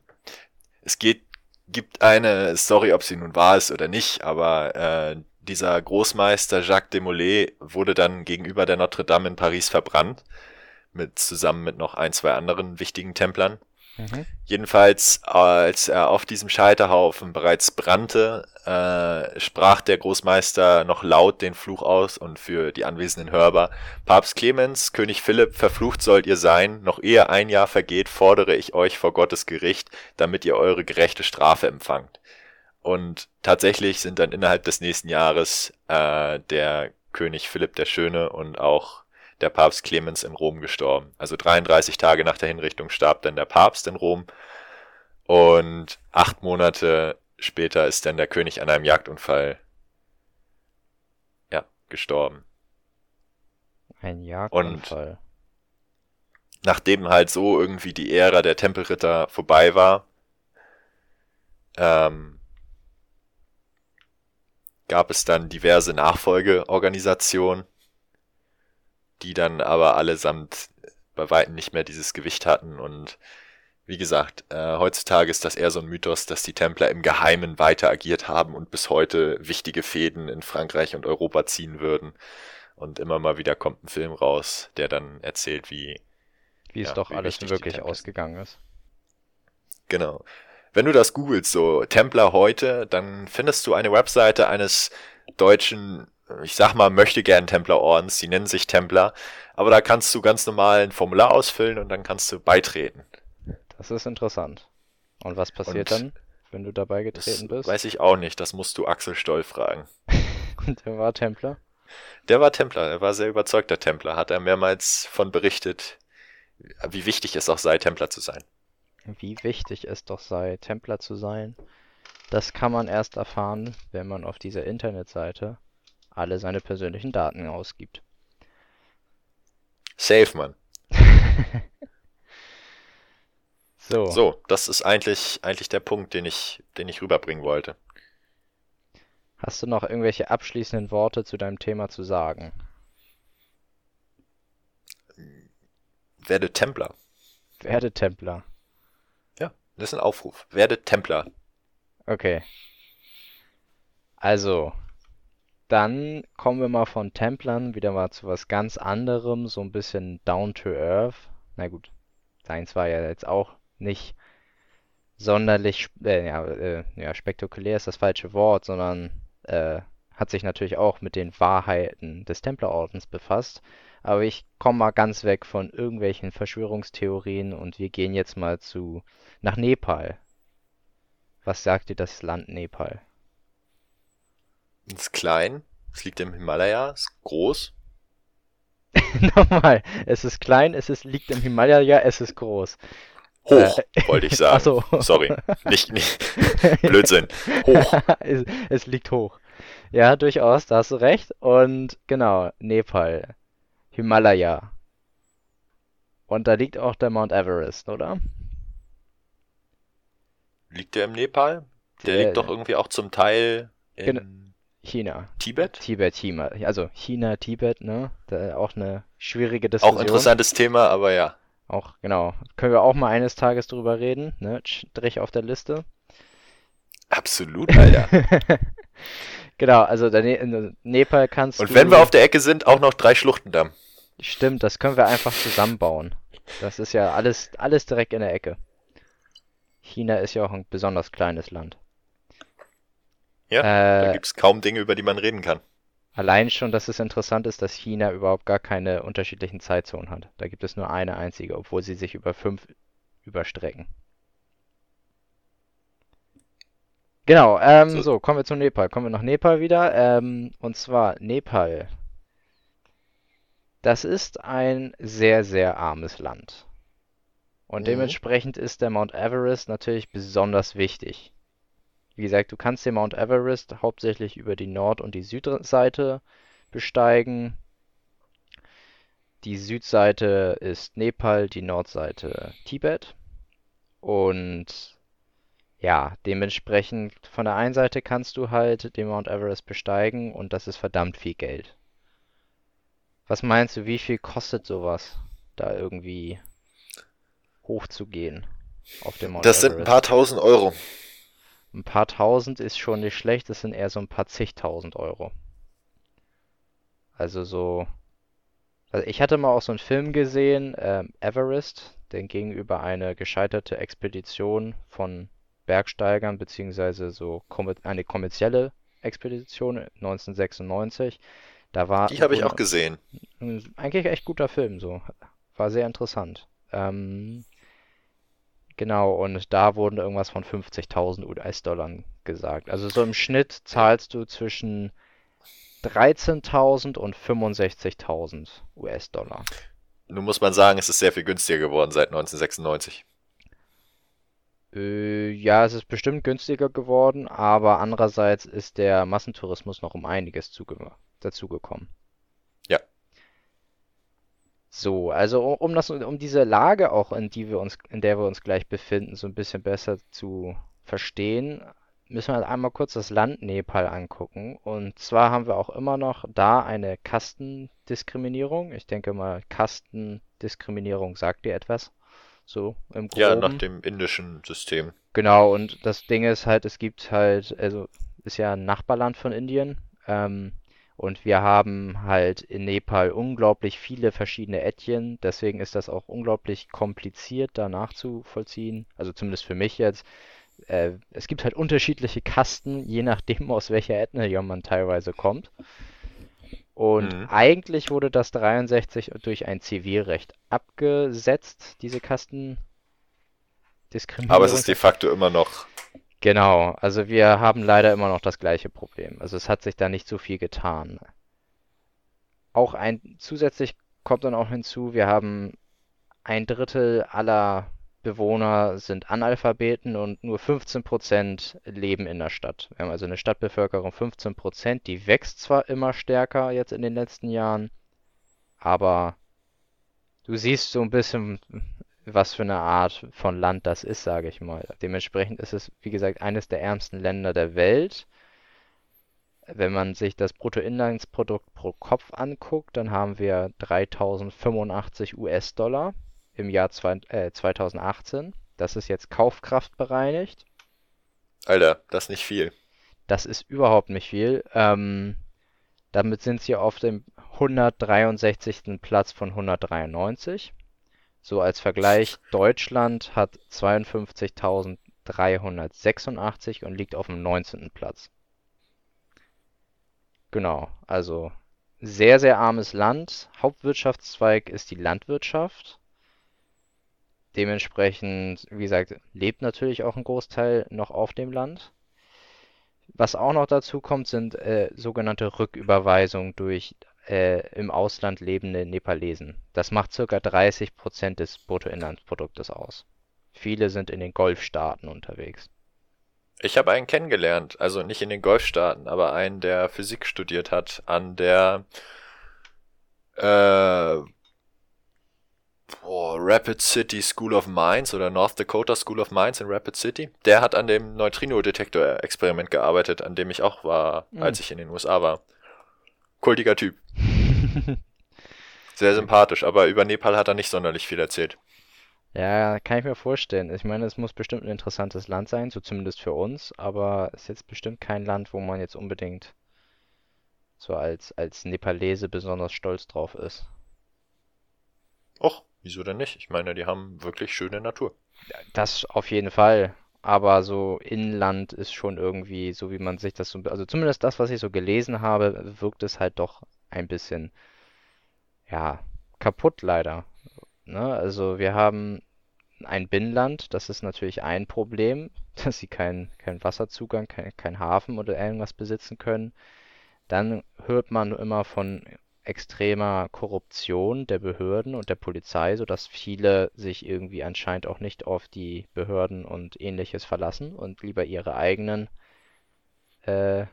es geht, gibt eine Story, ob sie nun wahr ist oder nicht, aber äh, dieser Großmeister Jacques de Molay wurde dann gegenüber der Notre Dame in Paris verbrannt, mit, zusammen mit noch ein, zwei anderen wichtigen Templern. Mhm. Jedenfalls, als er auf diesem Scheiterhaufen bereits brannte, äh, sprach der Großmeister noch laut den Fluch aus, und für die anwesenden hörbar: Papst Clemens, König Philipp, verflucht sollt ihr sein, noch ehe ein Jahr vergeht, fordere ich euch vor Gottes Gericht, damit ihr eure gerechte Strafe empfangt. Und tatsächlich sind dann innerhalb des nächsten Jahres äh, der König Philipp der Schöne und auch der Papst Clemens in Rom gestorben. Also dreiunddreißig Tage nach der Hinrichtung starb dann der Papst in Rom, und acht Monate später ist dann der König an einem Jagdunfall ja, gestorben. Ein Jagdunfall. Und nachdem halt so irgendwie die Ära der Tempelritter vorbei war, ähm, gab es dann diverse Nachfolgeorganisationen, die dann aber allesamt bei weitem nicht mehr dieses Gewicht hatten. Und wie gesagt, äh, heutzutage ist das eher so ein Mythos, dass die Templer im Geheimen weiter agiert haben und bis heute wichtige Fäden in Frankreich und Europa ziehen würden. Und immer mal wieder kommt ein Film raus, der dann erzählt, wie, wie es ja, doch wie alles wirklich ausgegangen ist. Genau. Wenn du das googelst, so Templer heute, dann findest du eine Webseite eines deutschen, ich sag mal, möchte gern Templerordens, die nennen sich Templer, aber da kannst du ganz normal ein Formular ausfüllen und dann kannst du beitreten. Das ist interessant. Und was passiert und dann, wenn du dabei getreten bist? Weiß ich auch nicht, das musst du Axel Stoll fragen. Und der war Templer? Der war Templer, er war sehr überzeugter Templer, hat er mehrmals von berichtet, wie wichtig es auch sei, Templer zu sein. wie wichtig es doch sei, Templer zu sein, das kann man erst erfahren, wenn man auf dieser Internetseite alle seine persönlichen Daten ausgibt. Safe, Mann. so. so, das ist eigentlich, eigentlich der Punkt, den ich, den ich rüberbringen wollte. Hast du noch irgendwelche abschließenden Worte zu deinem Thema zu sagen? Werde Templer. Werde Templer. Ja, das ist ein Aufruf. Werde Templer. Okay. Also, dann kommen wir mal von Templern wieder mal zu was ganz anderem, so ein bisschen down to earth. Na gut, deins war ja jetzt auch nicht sonderlich, äh, ja, äh, ja, spektakulär ist das falsche Wort, sondern äh, hat sich natürlich auch mit den Wahrheiten des Templerordens befasst. Aber ich komme mal ganz weg von irgendwelchen Verschwörungstheorien und wir gehen jetzt mal zu nach Nepal. Was sagt dir das Land Nepal? Es ist klein, es liegt im Himalaya, es ist groß. Nochmal, es ist klein, es ist, liegt im Himalaya, es ist groß. Hoch, äh, wollte ich sagen. So. Sorry, nicht, nicht. Blödsinn. Hoch. es, es liegt hoch. Ja, durchaus, da hast du recht. Und genau, Nepal. Himalaya. Und da liegt auch der Mount Everest, oder? Liegt der im Nepal? Der, der liegt doch irgendwie auch zum Teil in China. Tibet? Tibet, China. Also China, Tibet, ne? Da auch eine schwierige Diskussion. Auch interessantes Thema, aber ja. Auch, genau. Können wir auch mal eines Tages drüber reden, ne? Strich auf der Liste. Absolut, Alter. Genau, also in Nepal kannst du... Und wenn wir auf der Ecke sind, auch noch drei Schluchtendamm. Stimmt, das können wir einfach zusammenbauen. Das ist ja alles, alles direkt in der Ecke. China ist ja auch ein besonders kleines Land. Ja, äh, da gibt es kaum Dinge, über die man reden kann. Allein schon, dass es interessant ist, dass China überhaupt gar keine unterschiedlichen Zeitzonen hat. Da gibt es nur eine einzige, obwohl sie sich über fünf überstrecken. Genau, ähm, so. so, kommen wir zu Nepal. Kommen wir nach Nepal wieder. Ähm, und zwar Nepal. Das ist ein sehr, sehr armes Land. Und mhm. dementsprechend ist der Mount Everest natürlich besonders wichtig. Wie gesagt, du kannst den Mount Everest hauptsächlich über die Nord- und die Südseite besteigen. Die Südseite ist Nepal, die Nordseite Tibet. Und... ja, dementsprechend von der einen Seite kannst du halt den Mount Everest besteigen und das ist verdammt viel Geld. Was meinst du, wie viel kostet sowas, da irgendwie hochzugehen auf dem Mount Everest? Das sind ein paar tausend Euro. Ein paar tausend ist schon nicht schlecht, das sind eher so ein paar zigtausend Euro. Also so... Also ich hatte mal auch so einen Film gesehen, äh, Everest, den ging über eine gescheiterte Expedition von... Bergsteigern, beziehungsweise so eine kommerzielle Expedition neunzehnhundertsechsundneunzig. Da war Die habe ich auch gesehen. Eigentlich echt guter Film, so. War sehr interessant. Ähm, genau, und da wurden irgendwas von fünfzigtausend U S-Dollar gesagt. Also so im Schnitt zahlst du zwischen dreizehntausend und fünfundsechzigtausend U S-Dollar. Nun muss man sagen, es ist sehr viel günstiger geworden seit neunzehnhundertsechsundneunzig. Ja, es ist bestimmt günstiger geworden, aber andererseits ist der Massentourismus noch um einiges zuge- dazugekommen. Ja. So, also um das, um diese Lage auch, in die wir uns, in der wir uns gleich befinden, so ein bisschen besser zu verstehen, müssen wir einmal kurz das Land Nepal angucken. Und zwar haben wir auch immer noch da eine Kastendiskriminierung. Ich denke mal, Kastendiskriminierung sagt dir etwas. So im Groben. Ja, nach dem indischen System. Genau, und das Ding ist halt, es gibt halt, also ist ja ein Nachbarland von Indien ähm, und wir haben halt in Nepal unglaublich viele verschiedene Ethnien, deswegen ist das auch unglaublich kompliziert da nachzuvollziehen, also zumindest für mich jetzt. Äh, es gibt halt unterschiedliche Kasten, je nachdem aus welcher Ethnie man teilweise kommt. Und mhm. eigentlich wurde das dreiundsechzig durch ein Zivilrecht abgesetzt, diese Kastendiskriminierung. Aber es ist de facto immer noch... Genau, also wir haben leider immer noch das gleiche Problem. Also es hat sich da nicht so viel getan. Auch ein zusätzlich kommt dann auch hinzu, wir haben ein Drittel aller Bewohner sind Analphabeten und nur fünfzehn Prozent leben in der Stadt. Wir haben also eine Stadtbevölkerung fünfzehn Prozent, die wächst zwar immer stärker jetzt in den letzten Jahren, aber du siehst so ein bisschen, was für eine Art von Land das ist, sage ich mal. Dementsprechend ist es, wie gesagt, eines der ärmsten Länder der Welt. Wenn man sich das Bruttoinlandsprodukt pro Kopf anguckt, dann haben wir dreitausendfünfundachtzig U S-Dollar im Jahr zweitausendachtzehn. Das ist jetzt Kaufkraft bereinigt. Alter, das ist nicht viel. Das ist überhaupt nicht viel. Ähm, damit sind sie auf dem hundertdreiundsechzigsten Platz von hundertdreiundneunzig. So als Vergleich, Deutschland hat zweiundfünfzigtausenddreihundertsechsundachtzig und liegt auf dem neunzehnten Platz. Genau, also sehr, sehr armes Land. Hauptwirtschaftszweig ist die Landwirtschaft. Dementsprechend, wie gesagt, lebt natürlich auch ein Großteil noch auf dem Land. Was auch noch dazu kommt, sind äh, sogenannte Rücküberweisungen durch äh, im Ausland lebende Nepalesen. Das macht ca. dreißig Prozent des Bruttoinlandsproduktes aus. Viele sind in den Golfstaaten unterwegs. Ich habe einen kennengelernt, also nicht in den Golfstaaten, aber einen, der Physik studiert hat an der äh, boah, Rapid City School of Mines oder North Dakota School of Mines in Rapid City. Der hat an dem Neutrino-Detektor-Experiment gearbeitet, an dem ich auch war, mhm. als ich in den U S A war. Kultiger Typ. Sehr sympathisch, aber über Nepal hat er nicht sonderlich viel erzählt. Ja, kann ich mir vorstellen. Ich meine, es muss bestimmt ein interessantes Land sein, so zumindest für uns, aber es ist jetzt bestimmt kein Land, wo man jetzt unbedingt so als, als Nepalese besonders stolz drauf ist. Och, wieso denn nicht? Ich meine, die haben wirklich schöne Natur. Das auf jeden Fall, aber so Inland ist schon irgendwie, so wie man sich das so, also zumindest das, was ich so gelesen habe, wirkt es halt doch ein bisschen, ja, kaputt leider. Ne, also wir haben ein Binnenland, das ist natürlich ein Problem, dass sie keinen kein Wasserzugang, keinen kein Hafen oder irgendwas besitzen können. Dann hört man immer von extremer Korruption der Behörden und der Polizei, sodass viele sich irgendwie anscheinend auch nicht auf die Behörden und Ähnliches verlassen und lieber ihre eigenen äh,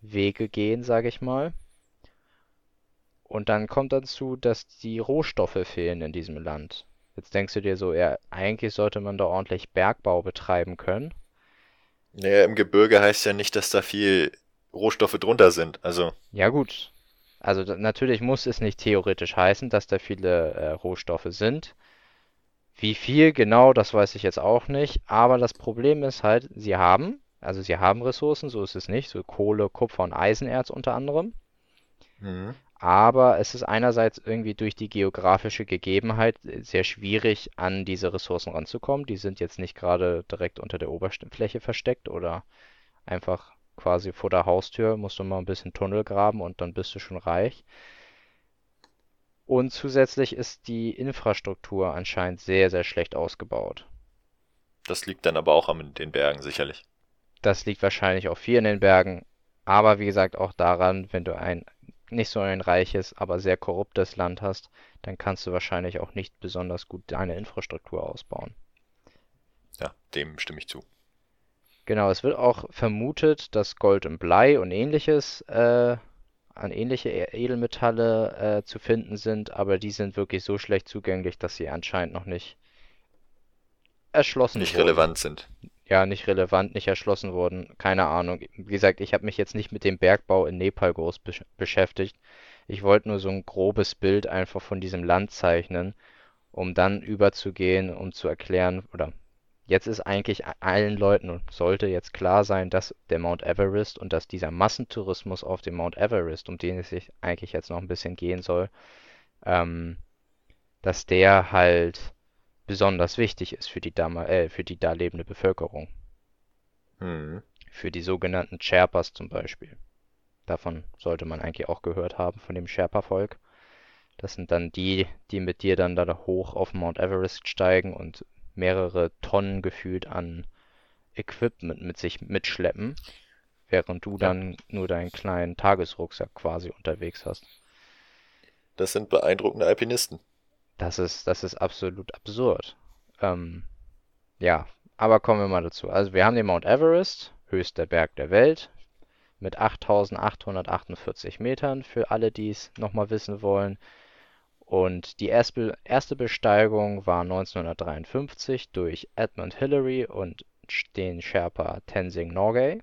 Wege gehen, sage ich mal. Und dann kommt dazu, dass die Rohstoffe fehlen in diesem Land. Jetzt denkst du dir so, ja, eigentlich sollte man da ordentlich Bergbau betreiben können. Naja, im Gebirge heißt ja nicht, dass da viel Rohstoffe drunter sind, also... Ja gut, also da, natürlich muss es nicht theoretisch heißen, dass da viele äh, Rohstoffe sind. Wie viel genau, das weiß ich jetzt auch nicht, aber das Problem ist halt, sie haben, also sie haben Ressourcen, so ist es nicht, so Kohle, Kupfer und Eisenerz unter anderem. Mhm. Aber es ist einerseits irgendwie durch die geografische Gegebenheit sehr schwierig, an diese Ressourcen ranzukommen. Die sind jetzt nicht gerade direkt unter der Oberfläche versteckt oder einfach quasi vor der Haustür. Musst du mal ein bisschen Tunnel graben und dann bist du schon reich. Und zusätzlich ist die Infrastruktur anscheinend sehr, sehr schlecht ausgebaut. Das liegt dann aber auch an den Bergen sicherlich. Das liegt wahrscheinlich auch viel in den Bergen. Aber wie gesagt auch daran, wenn du ein... nicht so ein reiches, aber sehr korruptes Land hast, dann kannst du wahrscheinlich auch nicht besonders gut deine Infrastruktur ausbauen. Ja, dem stimme ich zu. Genau, es wird auch vermutet, dass Gold und Blei und ähnliches äh, an ähnliche Edelmetalle äh, zu finden sind, aber die sind wirklich so schlecht zugänglich, dass sie anscheinend noch nicht erschlossen wurden. Nicht relevant sind. Ja, nicht relevant, nicht erschlossen wurden, keine Ahnung. Wie gesagt, ich habe mich jetzt nicht mit dem Bergbau in Nepal groß besch- beschäftigt. Ich wollte nur so ein grobes Bild einfach von diesem Land zeichnen, um dann überzugehen, um zu erklären, oder jetzt ist eigentlich allen Leuten und sollte jetzt klar sein, dass der Mount Everest und dass dieser Massentourismus auf dem Mount Everest, um den es sich eigentlich jetzt noch ein bisschen gehen soll, ähm, dass der halt... besonders wichtig ist für die, Dama- äh, für die da lebende Bevölkerung. Hm. Für die sogenannten Sherpas zum Beispiel. Davon sollte man eigentlich auch gehört haben, von dem Sherpa-Volk. Das sind dann die, die mit dir dann da hoch auf Mount Everest steigen und mehrere Tonnen gefühlt an Equipment mit sich mitschleppen, während du ja. dann nur deinen kleinen Tagesrucksack quasi unterwegs hast. Das sind beeindruckende Alpinisten. Das ist, das ist absolut absurd. Ähm, ja, aber kommen wir mal dazu. Also wir haben den Mount Everest, höchster Berg der Welt, mit achttausendachthundertachtundvierzig Metern, für alle, die es nochmal wissen wollen. Und die erste Besteigung war neunzehnhundertdreiundfünfzig durch Edmund Hillary und den Sherpa Tenzing Norgay.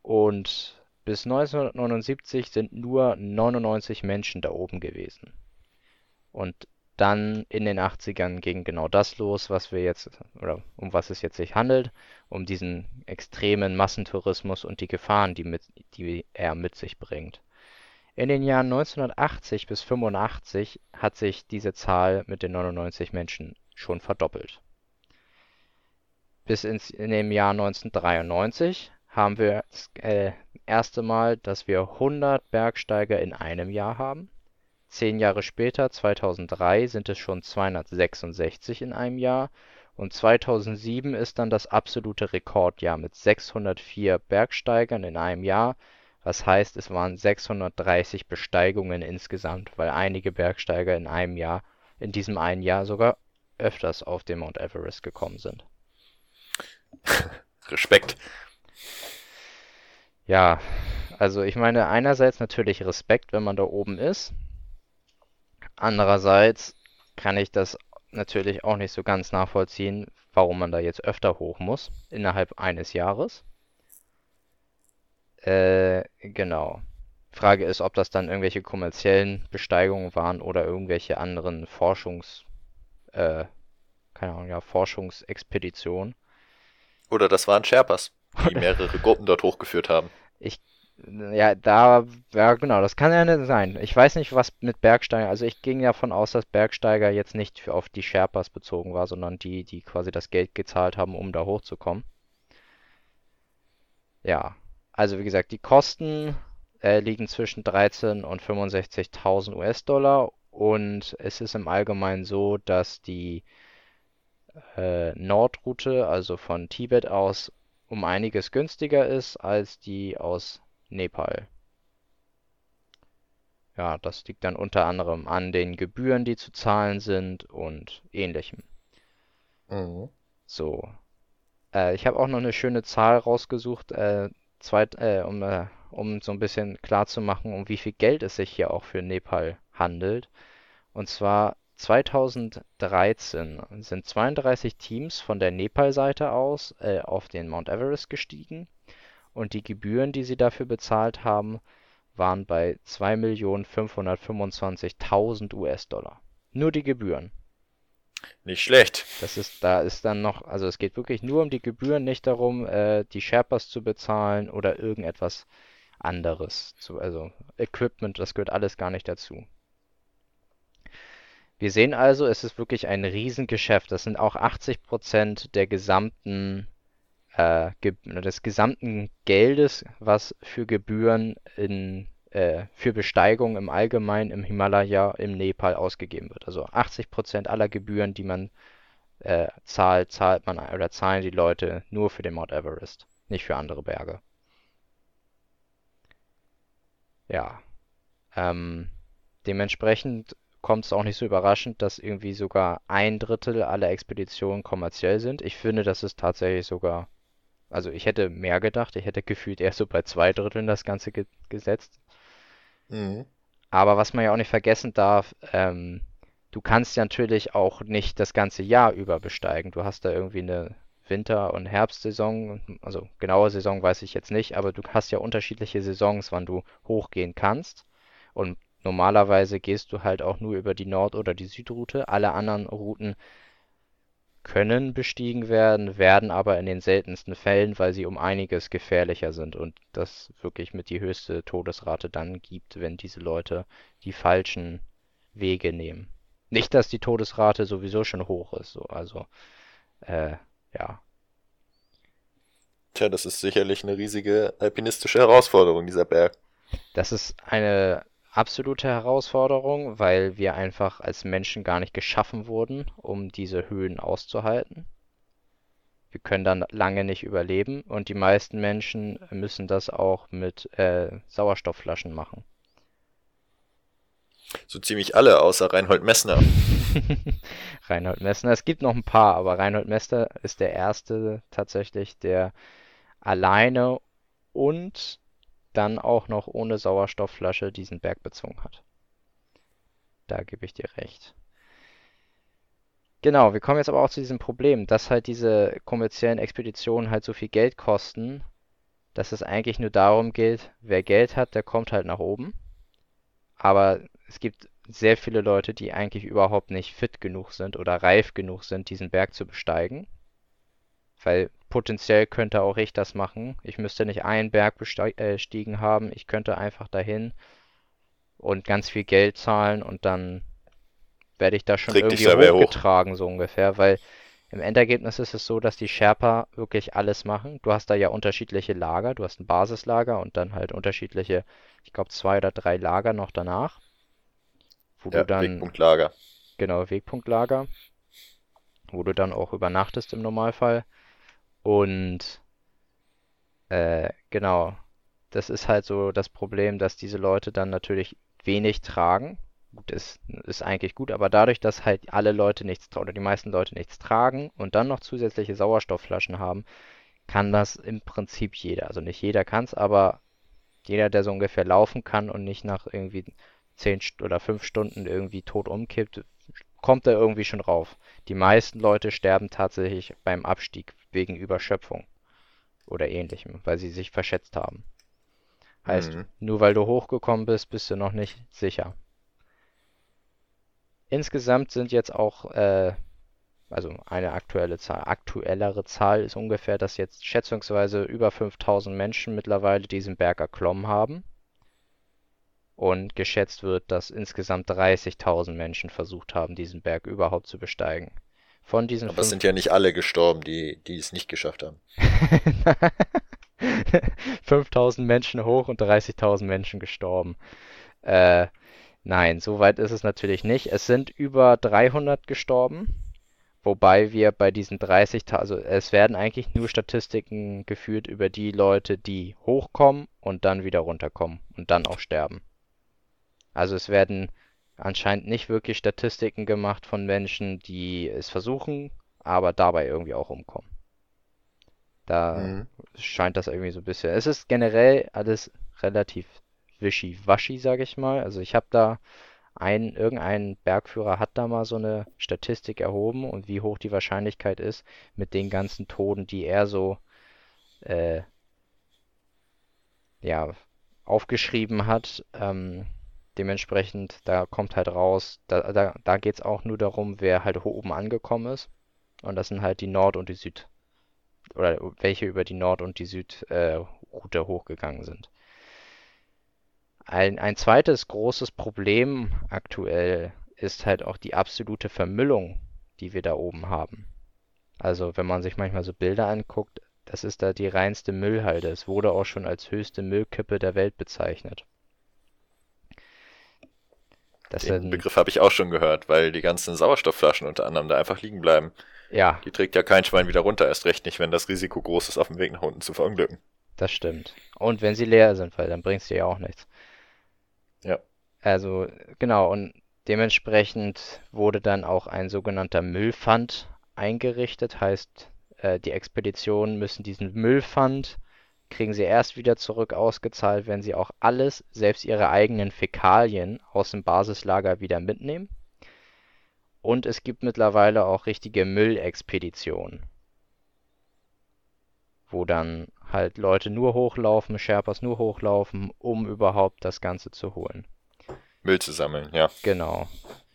Und bis neunzehnhundertneunundsiebzig sind nur neunundneunzig Menschen da oben gewesen. Und dann in den achtzigern ging genau das los, was wir jetzt, oder um was es jetzt sich handelt, um diesen extremen Massentourismus und die Gefahren, die, mit, die er mit sich bringt. In den Jahren neunzehnhundertachtzig bis fünfundachtzig hat sich diese Zahl mit den neunundneunzig Menschen schon verdoppelt. Bis ins, in dem Jahr neunzehnhundertdreiundneunzig haben wir das äh, erste Mal, dass wir hundert Bergsteiger in einem Jahr haben. Zehn Jahre später, zweitausenddrei, sind es schon zweihundertsechsundsechzig in einem Jahr, und zweitausendsieben ist dann das absolute Rekordjahr mit sechshundertvier Bergsteigern in einem Jahr, was heißt, es waren sechshundertdreißig Besteigungen insgesamt, weil einige Bergsteiger in einem Jahr, in diesem einen Jahr sogar öfters auf den Mount Everest gekommen sind. Respekt. Ja, also ich meine, einerseits natürlich Respekt, wenn man da oben ist. Andererseits kann ich das natürlich auch nicht so ganz nachvollziehen, warum man da jetzt öfter hoch muss, innerhalb eines Jahres. Äh, genau. Frage ist, ob das dann irgendwelche kommerziellen Besteigungen waren oder irgendwelche anderen Forschungs... Äh, keine Ahnung, ja, Forschungsexpeditionen. Oder das waren Sherpas, die mehrere Gruppen dort hochgeführt haben. Ich... Ja, da, ja genau, das kann ja nicht sein. Ich weiß nicht, was mit Bergsteiger, also ich ging davon aus, dass Bergsteiger jetzt nicht für, auf die Sherpas bezogen war, sondern die, die quasi das Geld gezahlt haben, um da hochzukommen. Ja, also wie gesagt, die Kosten äh, liegen zwischen dreizehn und fünfundsechzigtausend U S-Dollar, und es ist im Allgemeinen so, dass die äh, Nordroute, also von Tibet aus, um einiges günstiger ist als die aus Nepal. Ja, das liegt dann unter anderem an den Gebühren, die zu zahlen sind und ähnlichem. Mhm. So. Äh, ich habe auch noch eine schöne Zahl rausgesucht, äh, zweit, äh, um, äh, um so ein bisschen klar zu machen, um wie viel Geld es sich hier auch für Nepal handelt. Und zwar zweitausenddreizehn sind zweiunddreißig Teams von der Nepal-Seite aus äh, auf den Mount Everest gestiegen. Und die Gebühren, die sie dafür bezahlt haben, waren bei zwei Millionen fünfhundertfünfundzwanzigtausend U S-Dollar. Nur die Gebühren. Nicht schlecht. Das ist, da ist dann noch, also es geht wirklich nur um die Gebühren, nicht darum, äh, die Sherpas zu bezahlen oder irgendetwas anderes. Zu, also Equipment, das gehört alles gar nicht dazu. Wir sehen also, es ist wirklich ein Riesengeschäft. Das sind auch achtzig Prozent der gesamten des gesamten Geldes, was für Gebühren in, äh, für Besteigung im Allgemeinen im Himalaya, im Nepal ausgegeben wird. Also achtzig Prozent aller Gebühren, die man äh, zahlt, zahlt man oder zahlen die Leute nur für den Mount Everest, nicht für andere Berge. Ja, ähm, dementsprechend kommt es auch nicht so überraschend, dass irgendwie sogar ein Drittel aller Expeditionen kommerziell sind. Ich finde, das ist tatsächlich sogar... Also ich hätte mehr gedacht, ich hätte gefühlt eher so bei zwei Dritteln das Ganze ge- gesetzt. Mhm. Aber was man ja auch nicht vergessen darf, ähm, du kannst ja natürlich auch nicht das ganze Jahr über besteigen. Du hast da irgendwie eine Winter- und Herbstsaison, also genaue Saison weiß ich jetzt nicht, aber du hast ja unterschiedliche Saisons, wann du hochgehen kannst. Und normalerweise gehst du halt auch nur über die Nord- oder die Südroute. Alle anderen Routen können bestiegen werden, werden aber in den seltensten Fällen, weil sie um einiges gefährlicher sind und das wirklich mit die höchste Todesrate dann gibt, wenn diese Leute die falschen Wege nehmen. Nicht, dass die Todesrate sowieso schon hoch ist, so, also, äh, ja. Tja, das ist sicherlich eine riesige alpinistische Herausforderung, dieser Berg. Das ist eine absolute Herausforderung, weil wir einfach als Menschen gar nicht geschaffen wurden, um diese Höhen auszuhalten. Wir können dann lange nicht überleben und die meisten Menschen müssen das auch mit äh, Sauerstoffflaschen machen. So ziemlich alle, außer Reinhold Messner. Reinhold Messner, es gibt noch ein paar, aber Reinhold Messner ist der erste tatsächlich, der alleine und dann auch noch ohne Sauerstoffflasche diesen Berg bezogen hat. Da gebe ich dir recht. Genau, wir kommen jetzt aber auch zu diesem Problem, dass halt diese kommerziellen Expeditionen halt so viel Geld kosten, dass es eigentlich nur darum geht, wer Geld hat, der kommt halt nach oben. Aber es gibt sehr viele Leute, die eigentlich überhaupt nicht fit genug sind oder reif genug sind, diesen Berg zu besteigen. Weil potenziell könnte auch ich das machen. Ich müsste nicht einen Berg bestiegen haben, ich könnte einfach dahin und ganz viel Geld zahlen und dann werde ich da schon Krieg irgendwie hochgetragen, hoch. so ungefähr, weil im Endergebnis ist es so, dass die Sherpa wirklich alles machen. Du hast da ja unterschiedliche Lager, du hast ein Basislager und dann halt unterschiedliche, ich glaube zwei oder drei Lager noch danach. Wo ja, du dann, Wegpunktlager. Genau, Wegpunktlager, wo du dann auch übernachtest im Normalfall und äh, genau, das ist halt so das Problem, dass diese Leute dann natürlich wenig tragen. Gut, ist, ist eigentlich gut, aber dadurch, dass halt alle Leute nichts oder die meisten Leute nichts tragen und dann noch zusätzliche Sauerstoffflaschen haben, kann das im Prinzip jeder. Also nicht jeder kann es, aber jeder, der so ungefähr laufen kann und nicht nach irgendwie zehn oder fünf Stunden irgendwie tot umkippt, kommt da irgendwie schon rauf. Die meisten Leute sterben tatsächlich beim Abstieg wegen Überschöpfung oder ähnlichem, weil sie sich verschätzt haben. Heißt, mhm. nur weil du hochgekommen bist, bist du noch nicht sicher. Insgesamt sind jetzt auch, äh, also eine aktuelle Zahl, aktuellere Zahl ist ungefähr, dass jetzt schätzungsweise über fünftausend Menschen mittlerweile diesen Berg erklommen haben. Und geschätzt wird, dass insgesamt dreißigtausend Menschen versucht haben, diesen Berg überhaupt zu besteigen. Von diesen Aber fünf... es sind ja nicht alle gestorben, die, die es nicht geschafft haben. fünftausend Menschen hoch und dreißigtausend Menschen gestorben. Äh... Nein, so weit ist es natürlich nicht. Es sind über dreihundert gestorben, wobei wir bei diesen dreißig, also es werden eigentlich nur Statistiken geführt über die Leute, die hochkommen und dann wieder runterkommen und dann auch sterben. Also es werden anscheinend nicht wirklich Statistiken gemacht von Menschen, die es versuchen, aber dabei irgendwie auch umkommen. Da mhm. scheint das irgendwie so ein bisschen... Es ist generell alles relativ... wischiwaschi, sage ich mal. Also ich habe da einen, irgendein Bergführer hat da mal so eine Statistik erhoben und wie hoch die Wahrscheinlichkeit ist mit den ganzen Toten, die er so äh, ja, aufgeschrieben hat. Ähm, dementsprechend, da kommt halt raus, da, da, da geht es auch nur darum, wer halt oben angekommen ist. Und das sind halt die Nord- und die Süd- oder welche über die Nord- und die Süd-Route äh, hochgegangen sind. Ein, ein zweites großes Problem aktuell ist halt auch die absolute Vermüllung, die wir da oben haben. Also wenn man sich manchmal so Bilder anguckt, das ist da die reinste Müllhalde. Es wurde auch schon als höchste Müllkippe der Welt bezeichnet. Das Den sind, Begriff habe ich auch schon gehört, weil die ganzen Sauerstoffflaschen unter anderem da einfach liegen bleiben. Ja. Die trägt ja kein Schwein wieder runter, erst recht nicht, wenn das Risiko groß ist, auf dem Weg nach unten zu verunglücken. Das stimmt. Und wenn sie leer sind, weil dann bringst du ja auch nichts. Ja. Also, genau, und dementsprechend wurde dann auch ein sogenannter Müllpfand eingerichtet. Heißt, äh, die Expeditionen müssen diesen Müllpfand, kriegen sie erst wieder zurück ausgezahlt, wenn sie auch alles, selbst ihre eigenen Fäkalien, aus dem Basislager wieder mitnehmen. Und es gibt mittlerweile auch richtige Müllexpeditionen, wo dann halt Leute nur hochlaufen, Sherpas nur hochlaufen, um überhaupt das Ganze zu holen. Müll zu sammeln, ja. Genau.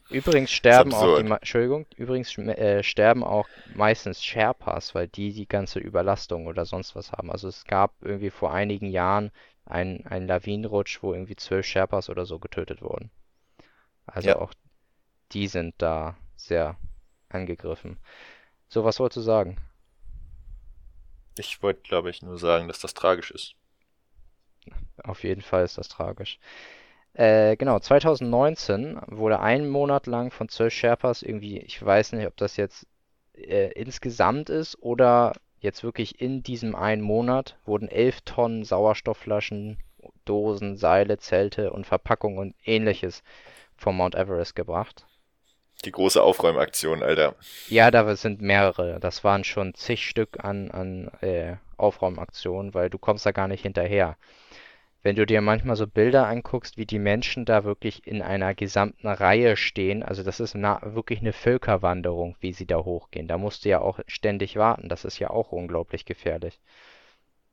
Übrigens sterben auch die, Entschuldigung, übrigens äh, sterben auch meistens Sherpas, weil die die ganze Überlastung oder sonst was haben. Also es gab irgendwie vor einigen Jahren einen, einen Lawinenrutsch, wo irgendwie zwölf Sherpas oder so getötet wurden. Also ja. Auch die sind da sehr angegriffen. So, was wolltest du sagen? Ich wollte, glaube ich, nur sagen, dass das tragisch ist. Auf jeden Fall ist das tragisch. Äh, genau, zwanzig neunzehn wurde ein Monat lang von zwölf Sherpas irgendwie, ich weiß nicht, ob das jetzt äh, insgesamt ist oder jetzt wirklich in diesem einen Monat, wurden elf Tonnen Sauerstoffflaschen, Dosen, Seile, Zelte und Verpackungen und ähnliches vom Mount Everest gebracht. Die große Aufräumaktion, Alter. Ja, da sind mehrere. Das waren schon zig Stück an, an äh, Aufräumaktionen, weil du kommst da gar nicht hinterher. Wenn du dir manchmal so Bilder anguckst, wie die Menschen da wirklich in einer gesamten Reihe stehen, also das ist na- wirklich eine Völkerwanderung, wie sie da hochgehen. Da musst du ja auch ständig warten. Das ist ja auch unglaublich gefährlich.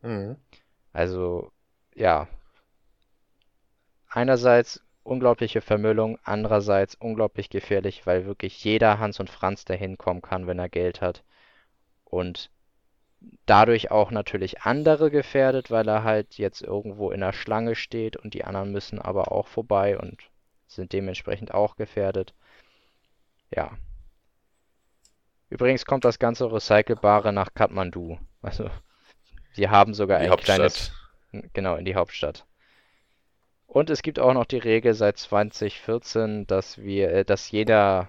Mhm. Also, ja. Einerseits unglaubliche Vermüllung, andererseits unglaublich gefährlich, weil wirklich jeder Hans und Franz dahin kommen kann, wenn er Geld hat. Und dadurch auch natürlich andere gefährdet, weil er halt jetzt irgendwo in der Schlange steht und die anderen müssen aber auch vorbei und sind dementsprechend auch gefährdet. Ja. Übrigens kommt das ganze Recycelbare nach Kathmandu. Also, die haben sogar ein kleines... Genau, in die Hauptstadt. Und es gibt auch noch die Regel seit zwanzig vierzehn, dass wir, dass jeder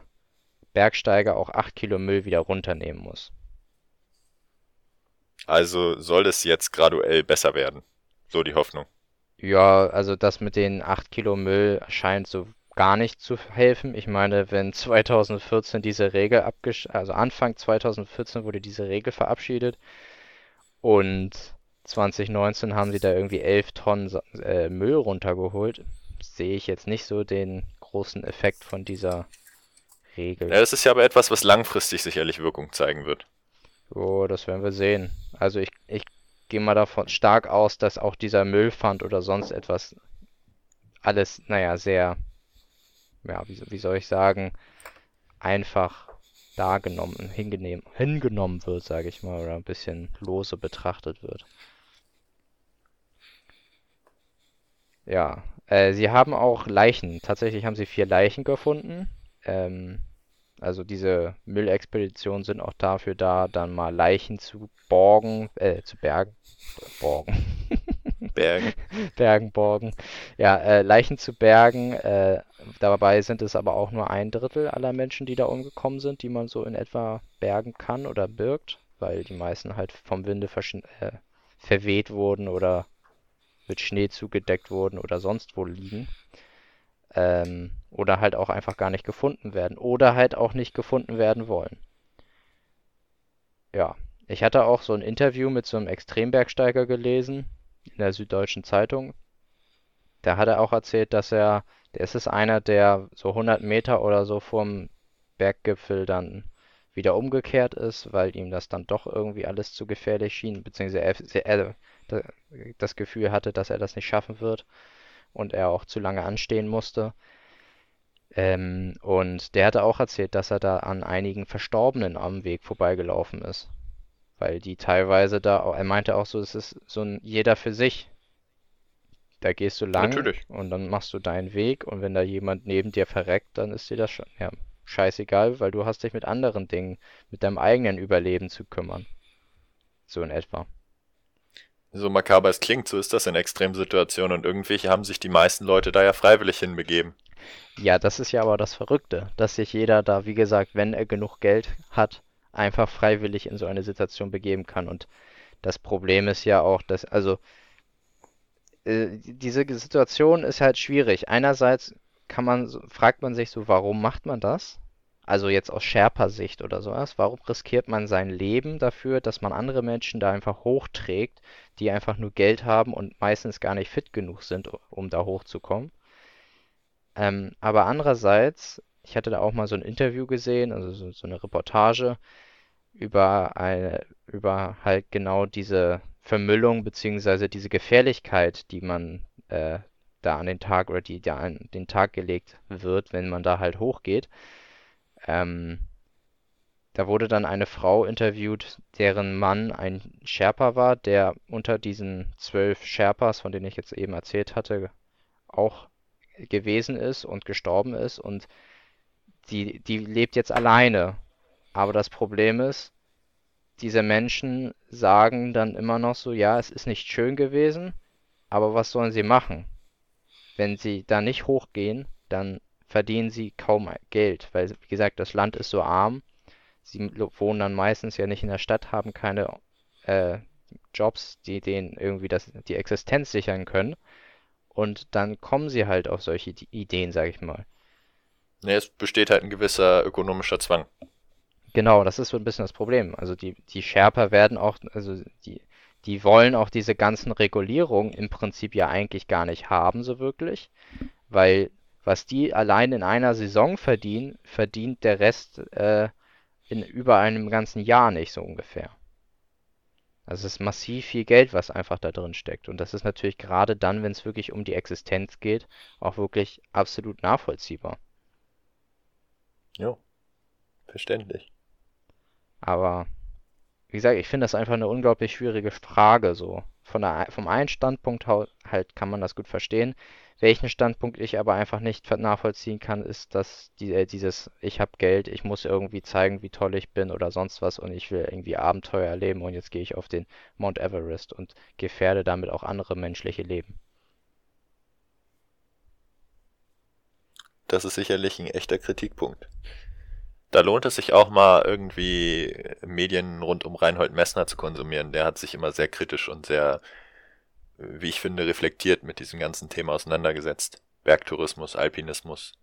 Bergsteiger auch acht Kilo Müll wieder runternehmen muss. Also soll es jetzt graduell besser werden? So die Hoffnung. Ja, also das mit den acht Kilo Müll scheint so gar nicht zu helfen. Ich meine, wenn zwanzig vierzehn diese Regel abgesch... Also Anfang zwanzig vierzehn wurde diese Regel verabschiedet und... zwanzig neunzehn haben sie da irgendwie elf Tonnen äh, Müll runtergeholt. Sehe ich jetzt nicht so den großen Effekt von dieser Regel. Ja, das ist ja aber etwas, was langfristig sicherlich Wirkung zeigen wird. Oh, das werden wir sehen. Also ich, ich gehe mal davon stark aus, dass auch dieser Müllpfand oder sonst etwas alles, naja, sehr, ja, wie, wie soll ich sagen, einfach dargenommen, hingenehm, hingenommen wird, sage ich mal, oder ein bisschen lose betrachtet wird. Ja, äh, sie haben auch Leichen. Tatsächlich haben sie vier Leichen gefunden. Ähm, also diese Müllexpeditionen sind auch dafür da, dann mal Leichen zu borgen, äh, zu bergen. Borgen. Bergen. Bergen, borgen. Ja, äh, Leichen zu bergen. Äh, dabei sind es aber auch nur ein Drittel aller Menschen, die da umgekommen sind, die man so in etwa bergen kann oder birgt, weil die meisten halt vom Winde versch- äh, verweht wurden oder mit Schnee zugedeckt wurden oder sonst wo liegen. Ähm, oder halt auch einfach gar nicht gefunden werden. Oder halt auch nicht gefunden werden wollen. Ja, ich hatte auch so ein Interview mit so einem Extrembergsteiger gelesen in der Süddeutschen Zeitung. Da hat er auch erzählt, dass er, es ist einer, der so hundert Meter oder so vom Berggipfel dann wieder umgekehrt ist, weil ihm das dann doch irgendwie alles zu gefährlich schien, beziehungsweise er das Gefühl hatte, dass er das nicht schaffen wird und er auch zu lange anstehen musste. Ähm, und der hatte auch erzählt, dass er da an einigen Verstorbenen am Weg vorbeigelaufen ist. Weil die teilweise da, er meinte auch so, es ist so ein jeder für sich. Da gehst du lang Natürlich. Und dann machst du deinen Weg und wenn da jemand neben dir verreckt, dann ist dir das schon, ja, scheißegal, weil du hast dich mit anderen Dingen, mit deinem eigenen Überleben zu kümmern. So in etwa. So makaber es klingt, so ist das in Extremsituationen und irgendwie haben sich die meisten Leute da ja freiwillig hinbegeben. Ja, das ist ja aber das Verrückte, dass sich jeder da, wie gesagt, wenn er genug Geld hat, einfach freiwillig in so eine Situation begeben kann. Und das Problem ist ja auch, dass, also, äh, diese Situation ist halt schwierig. Einerseits kann man, fragt man sich so, warum macht man das? Also jetzt aus Sherpa-Sicht oder sowas. Warum riskiert man sein Leben dafür, dass man andere Menschen da einfach hochträgt, die einfach nur Geld haben und meistens gar nicht fit genug sind, um da hochzukommen? Ähm, aber andererseits, ich hatte da auch mal so ein Interview gesehen, also so, so eine Reportage über eine, über halt genau diese Vermüllung beziehungsweise diese Gefährlichkeit, die man äh, da an den Tag oder die da an den Tag gelegt wird, wenn man da halt hochgeht. Ähm, da wurde dann eine Frau interviewt, deren Mann ein Sherpa war, der unter diesen zwölf Sherpas, von denen ich jetzt eben erzählt hatte, auch gewesen ist und gestorben ist und Die, die lebt jetzt alleine. Aber das Problem ist, diese Menschen sagen dann immer noch so, ja, es ist nicht schön gewesen, aber was sollen sie machen? Wenn sie da nicht hochgehen, dann verdienen sie kaum Geld, weil, wie gesagt, das Land ist so arm. Sie wohnen dann meistens ja nicht in der Stadt, haben keine äh, Jobs, die denen irgendwie das, die Existenz sichern können. Und dann kommen sie halt auf solche Ideen, sag ich mal. Nee, es besteht halt ein gewisser ökonomischer Zwang. Genau, das ist so ein bisschen das Problem. Also die, die Sherpa werden auch, also die, die wollen auch diese ganzen Regulierungen im Prinzip ja eigentlich gar nicht haben, so wirklich. Weil was die allein in einer Saison verdienen, verdient der Rest äh, in über einem ganzen Jahr nicht, so ungefähr. Also es ist massiv viel Geld, was einfach da drin steckt. Und das ist natürlich gerade dann, wenn es wirklich um die Existenz geht, auch wirklich absolut nachvollziehbar. Jo, verständlich. Aber, wie gesagt, ich finde das einfach eine unglaublich schwierige Frage, so. Von der, vom einen Standpunkt halt kann man das gut verstehen. Welchen Standpunkt ich aber einfach nicht nachvollziehen kann, ist, dass die, äh, dieses, ich habe Geld, ich muss irgendwie zeigen, wie toll ich bin oder sonst was und ich will irgendwie Abenteuer erleben und jetzt gehe ich auf den Mount Everest und gefährde damit auch andere menschliche Leben. Das ist sicherlich ein echter Kritikpunkt. Da lohnt es sich auch mal irgendwie Medien rund um Reinhold Messner zu konsumieren. Der hat sich immer sehr kritisch und sehr, wie ich finde, reflektiert mit diesem ganzen Thema auseinandergesetzt. Bergtourismus, Alpinismus.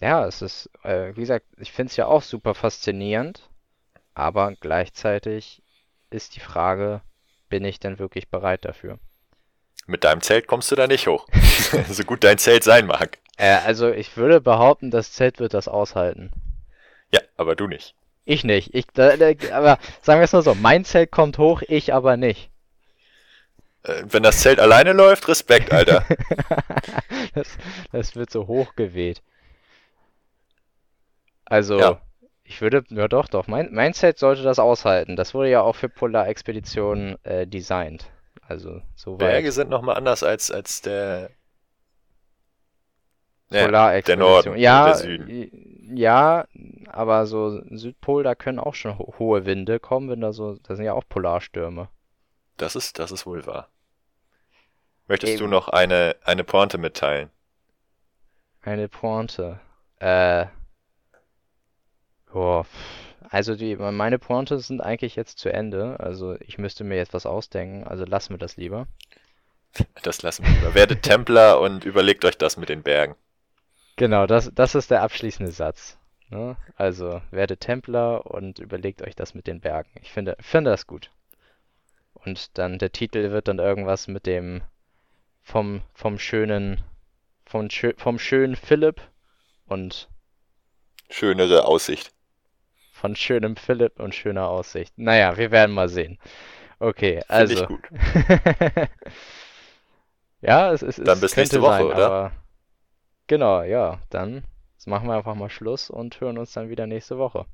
Ja, es ist, äh, wie gesagt, ich finde es ja auch super faszinierend, aber gleichzeitig ist die Frage, bin ich denn wirklich bereit dafür? Mit deinem Zelt kommst du da nicht hoch, so gut dein Zelt sein mag. Äh, also ich würde behaupten, das Zelt wird das aushalten. Ja, aber du nicht. Ich nicht, ich, da, da, aber sagen wir es mal so, mein Zelt kommt hoch, ich aber nicht. Wenn das Zelt alleine läuft, Respekt, Alter. das, das wird so hochgeweht. Also, ja. ich würde, ja doch, doch, mein, mein Zelt sollte das aushalten. Das wurde ja auch für Polarexpeditionen äh, designt. Also, so weit. Berge sind nochmal anders als, als der äh, Polarexpedition. Der Norden, ja, der Süden. Ja, aber so Südpol, da können auch schon ho- hohe Winde kommen, wenn da so, da sind ja auch Polarstürme. Das ist, das ist wohl wahr. Möchtest Eben. du noch eine, eine Pointe mitteilen? Eine Pointe? Äh. Boah. Also die, meine Pointe sind eigentlich jetzt zu Ende. Also ich müsste mir jetzt was ausdenken. Also lassen wir das lieber. Das lassen wir lieber. Werdet Templer und überlegt euch das mit den Bergen. Genau, das, das ist der abschließende Satz. Ne? Also werdet Templer und überlegt euch das mit den Bergen. Ich finde, finde das gut. Und dann der Titel wird dann irgendwas mit dem vom vom schönen vom, vom schönen Philipp und schönere Aussicht. Von schönem Philipp und schöner Aussicht. Naja, wir werden mal sehen. Okay, Find also. Finde ich gut. ja, es ist es, Dann bis nächste Woche, sein, oder? Aber genau, ja, dann machen wir einfach mal Schluss und hören uns dann wieder nächste Woche.